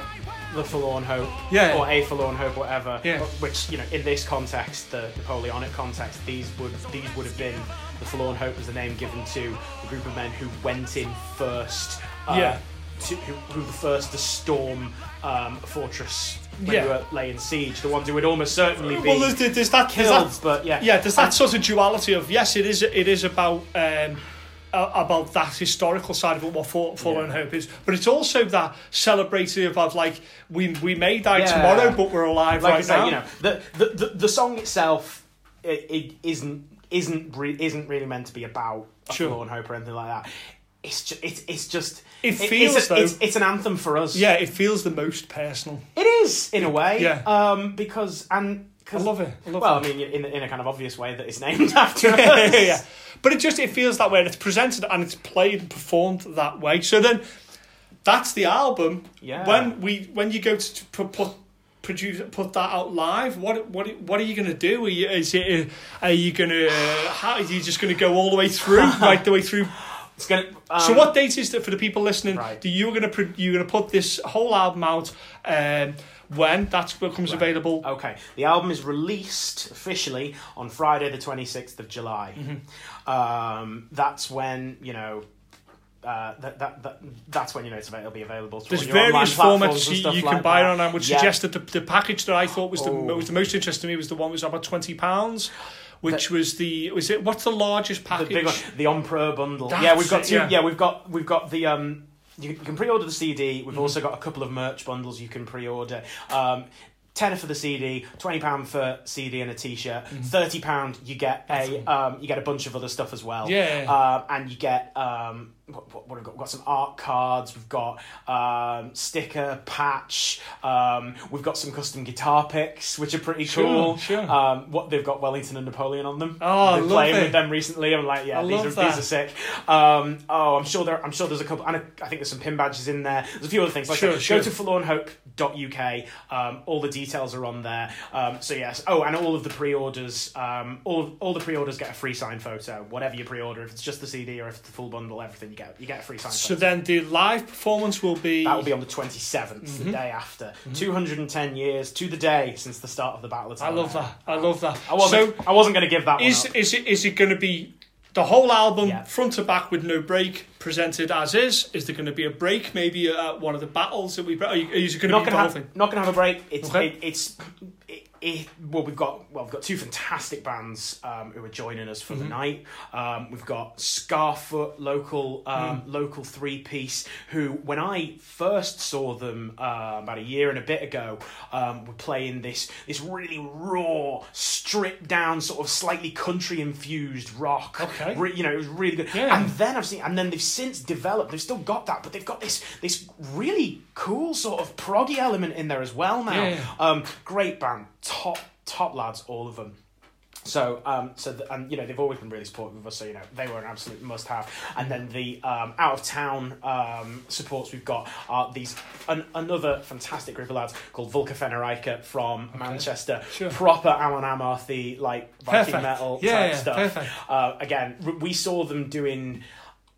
The Forlorn Hope, yeah. or a Forlorn Hope, whatever. Yeah. Which, you know, in this context, the Napoleonic context, these would these would have been the Forlorn Hope was the name given to a group of men who went in first. Uh, yeah. To, who, who were the first to storm um, a fortress when yeah. they were laying siege? The ones who would almost certainly be well, there's, there's that, killed. There's that, but yeah, yeah. There's that and, sort of duality of yes, it is it is about. Um, about that historical side of it, what Forlorn yeah. Hope is, but it's also that celebrative of like we we may die yeah. tomorrow, but we're alive like right I say, now. You know, the, the the the song itself it, it isn't isn't re- isn't really meant to be about sure. Forlorn Hope or anything like that. It's just it's it's just it feels it's, a, though, it's it's an anthem for us. Yeah, it feels the most personal. It is in a way. Yeah, um, because and. I love it. I love well, it. I mean, in in a kind of obvious way that it's named after us. yeah, yeah, yeah. But it just, it feels that way, and it's presented and it's played and performed that way. So then that's the album. Yeah. When we when you go to put produce put that out live, what what what are you going to do? Are you is it, are you going to how are you just going to go all the way through, right the way through? It's gonna, um, so what date is that for the people listening? Right. Do you gonna pro- you're gonna put this whole album out? Um, when that becomes right. available? Okay, the album is released officially on Friday, the twenty-sixth of July. Mm-hmm. Um, that's when you know. Uh, that, that that that's when you know it's available. It'll be available. There's various formats you, you can like buy that. on. I would yeah. suggest that the, the package that I thought was the oh. was the most interesting to me was the one that was about twenty pounds. Which the, was the was it? What's the largest package? The, big one, the Emperor bundle. That's yeah, we've got two. Yeah. yeah, we've got we've got the um. You, you can pre-order the C D. We've mm-hmm. also got a couple of merch bundles you can pre-order. Um, tenner for the C D, twenty pound for C D and a T-shirt. Mm-hmm. Thirty pound, you get a um, you get a bunch of other stuff as well. Yeah, uh, and you get um. What, what, what have we got? We've got some art cards, we've got um, sticker, patch, um, we've got some custom guitar picks, which are pretty sure, cool. Sure. Um, what they've got Wellington and Napoleon on them. Oh, I've been playing it. with them recently. I'm like, yeah, I these are that. these are sick. Um, oh, I'm sure there I'm sure there's a couple, and I, I think there's some pin badges in there. There's a few other things. Like sure, sure. Go to forlorn hope dot U K. Um, all the details are on there. Um, so yes. Oh, and all of the pre-orders, um, all all the pre-orders get a free signed photo. Whatever you pre-order, if it's just the C D or if it's the full bundle, everything. You get you get a free sign. So then the live performance will be... That will be on the twenty-seventh, mm-hmm. the day after. Mm-hmm. two hundred ten years to the day since the start of the Battle of Talavera. I love that. I love that. I wasn't, so I wasn't going to give that one is, up. Is it, is it going to be the whole album, yeah. front to back with no break, presented as is? Is there going to be a break, maybe at one of the battles? that we? Are you, is it going to not be gonna the have, whole thing? Not going to have a break. It's... Okay. It, it's it, It, well, we've got well, we've got two fantastic bands um, who are joining us for mm-hmm. the night. Um, we've got Scarfoot, local um, mm. local three piece, who when I first saw them uh, about a year and a bit ago, um, were playing this this really raw, stripped down, sort of slightly country infused rock. Okay, Re- you know it was really good. Yeah. And then I've seen, and then they've since developed. They've still got that, but they've got this this really cool sort of proggy element in there as well now. Yeah, yeah. Um, great band. Top, top lads, all of them. So, um, so the, and you know they've always been really supportive of us. So you know they were an absolute must-have. And then the um, out of town um, supports we've got are these an, another fantastic group of lads called Vulca Fenerica from okay. Manchester, sure. proper Amon Amarthy like Viking perfect. metal yeah, type yeah, stuff. Perfect. Uh, again, we saw them doing.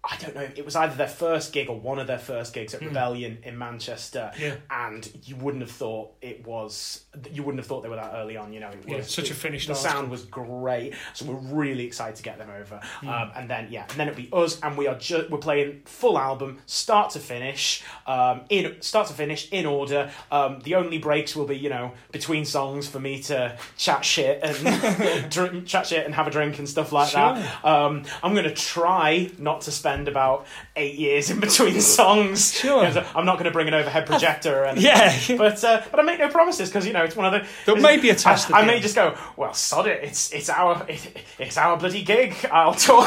I don't know, it was either their first gig or one of their first gigs at mm. Rebellion in Manchester, yeah. and you wouldn't have thought it was, you wouldn't have thought they were that early on, you know. It was, yeah, such it, a finished The sound was great, so we're really excited to get them over. Mm. Um, and then, yeah, and then it'll be us, and we are ju- we're playing full album, start to finish, um, in start to finish, in order. Um, the only breaks will be, you know, between songs for me to chat shit and drink, chat shit and have a drink and stuff like sure. that. Um, I'm going to try not to spend about eight years in between songs. Sure. You know, so I'm not going to bring an overhead projector or anything. Yeah. But uh, but I make no promises because you know it's one of the. There may be a test. I, I may just go. Well, sod it. It's it's our it, it's our bloody gig. I'll talk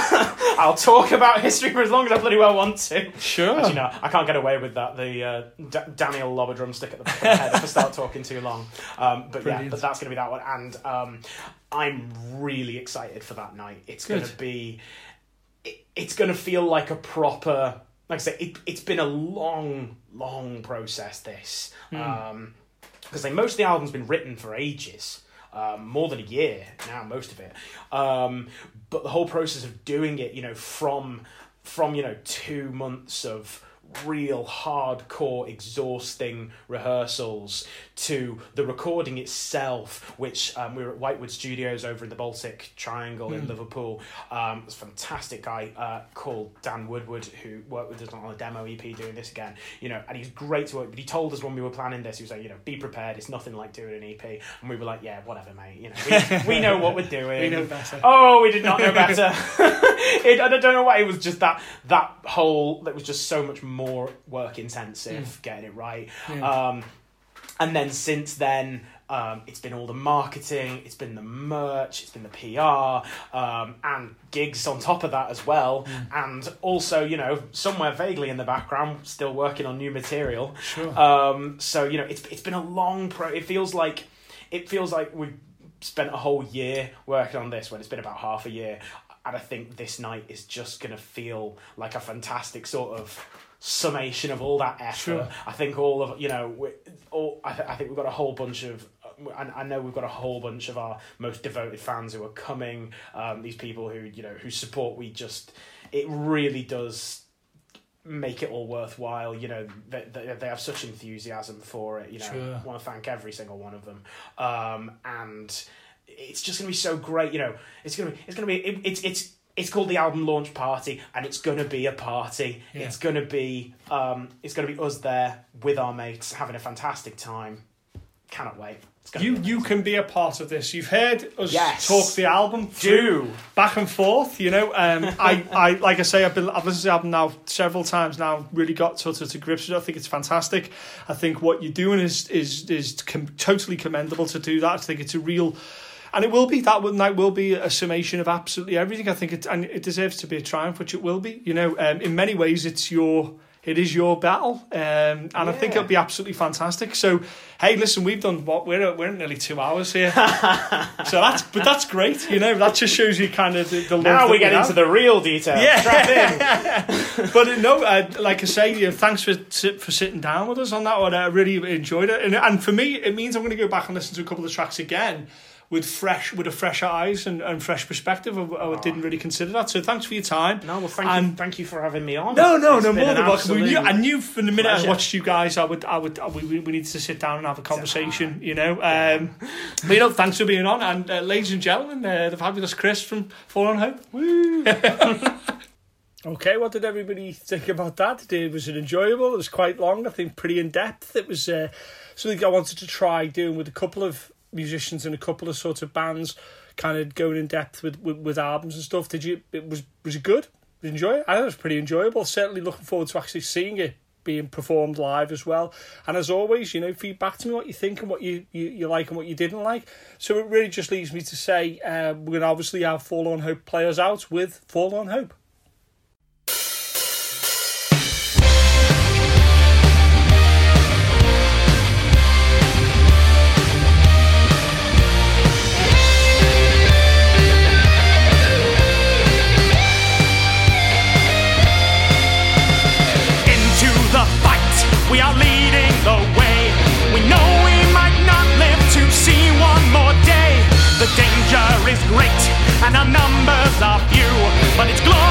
I'll talk about history for as long as I bloody well want to. Sure. As you know, I can't get away with that. The uh, D- Daniel lob a drumstick at the back of my head if I start talking too long. Um, but Brilliant. yeah, but that's going to be that one. And um, I'm really excited for that night. It's going to be. It's going to feel like a proper... Like I say, it, it's been a long, long process, this. Because mm. um, like, most of the album's been written for ages. Um, more than a year now, most of it. Um, but the whole process of doing it, you know, from from, you know, two months of real hardcore, exhausting rehearsals to the recording itself, which um, we were at Whitewood Studios over in the Baltic Triangle mm. in Liverpool. Um, this fantastic guy uh, called Dan Woodward who worked with us on a demo E P doing this again, you know, and he's great to work. But he told us when we were planning this, he was like, you know, be prepared. It's nothing like doing an E P. And we were like, yeah, whatever, mate. You know, we, we know what we're doing. We know better. Oh, we did not know better. it, I don't know why. It was just that that whole. That was just so much more. more work intensive mm. getting it right yeah. um and then since then um it's been all the marketing, it's been the merch, it's been the P R um and gigs on top of that as well mm. and also you know somewhere vaguely in the background still working on new material sure. um so you know it's it's been a long pro it feels like it feels like we've spent a whole year working on this when it's been about half a year. And I think this night is just going to feel like a fantastic sort of summation of all that effort. Sure. I think all of, you know, we, all, I, th- I think we've got a whole bunch of, and I know we've got a whole bunch of our most devoted fans who are coming, um, these people who, you know, whose support we just, it really does make it all worthwhile, you know, they, they, they have such enthusiasm for it, you know, sure. I want to thank every single one of them. Um, and it's just going to be so great, you know, it's going to be, it's going to be, it, it's, it's, it's called the album launch party, and it's going to be a party. Yeah. It's going to be, um, it's going to be us there with our mates, having a fantastic time. Cannot wait. You you can be a part of this. You've heard us yes. talk the album through Do. back and forth, you know. Um, I, I like I say, I've been I've listened to the album now several times now. Really got sort of to grips with it. I think it's fantastic. I think what you're doing is is is com- totally commendable to do that. I think it's a real, and it will be that night will be a summation of absolutely everything. I think it and it deserves to be a triumph, which it will be. You know, um, in many ways, it's your. It is your battle, um, and yeah. I think it'll be absolutely fantastic. So, hey, listen, we've done what we're we're nearly two hours here, so that's but that's great, you know. That just shows you kind of the, the love now we get we into the real detail. Yeah, Strap in. But no, uh, like I say, you know, thanks for for sitting down with us on that one. I really enjoyed it, and and for me, it means I'm going to go back and listen to a couple of the tracks again. With fresh, with a fresh eyes and, and fresh perspective, I, I didn't really consider that. So thanks for your time. No, well, thank and you, thank you for having me on. No, no, it's no, more than welcome. I knew from the minute pleasure. I watched you guys, I would, I would, I, we, we needed to sit down and have a conversation. You know, um, but you know, thanks for being on. And uh, ladies and gentlemen, uh, the fabulous Chris from Forlorn Hope. Woo! Okay, what did everybody think about that? It was enjoyable. It was quite long. I think pretty in depth. It was uh, something I wanted to try doing with a couple of. Musicians and a couple of sort of bands, kind of going in depth with, with, with albums and stuff. Did you? It was was it good? Did you enjoy it? I thought it was pretty enjoyable. Certainly looking forward to actually seeing it being performed live as well. And as always, you know, feedback to me what you think and what you you, you like and what you didn't like. So it really just leaves me to say uh, we're going to obviously have Forlorn Hope players out with Forlorn Hope. We are leading the way. We know we might not live to see one more day. The danger is great and our numbers are few, but it's glorious.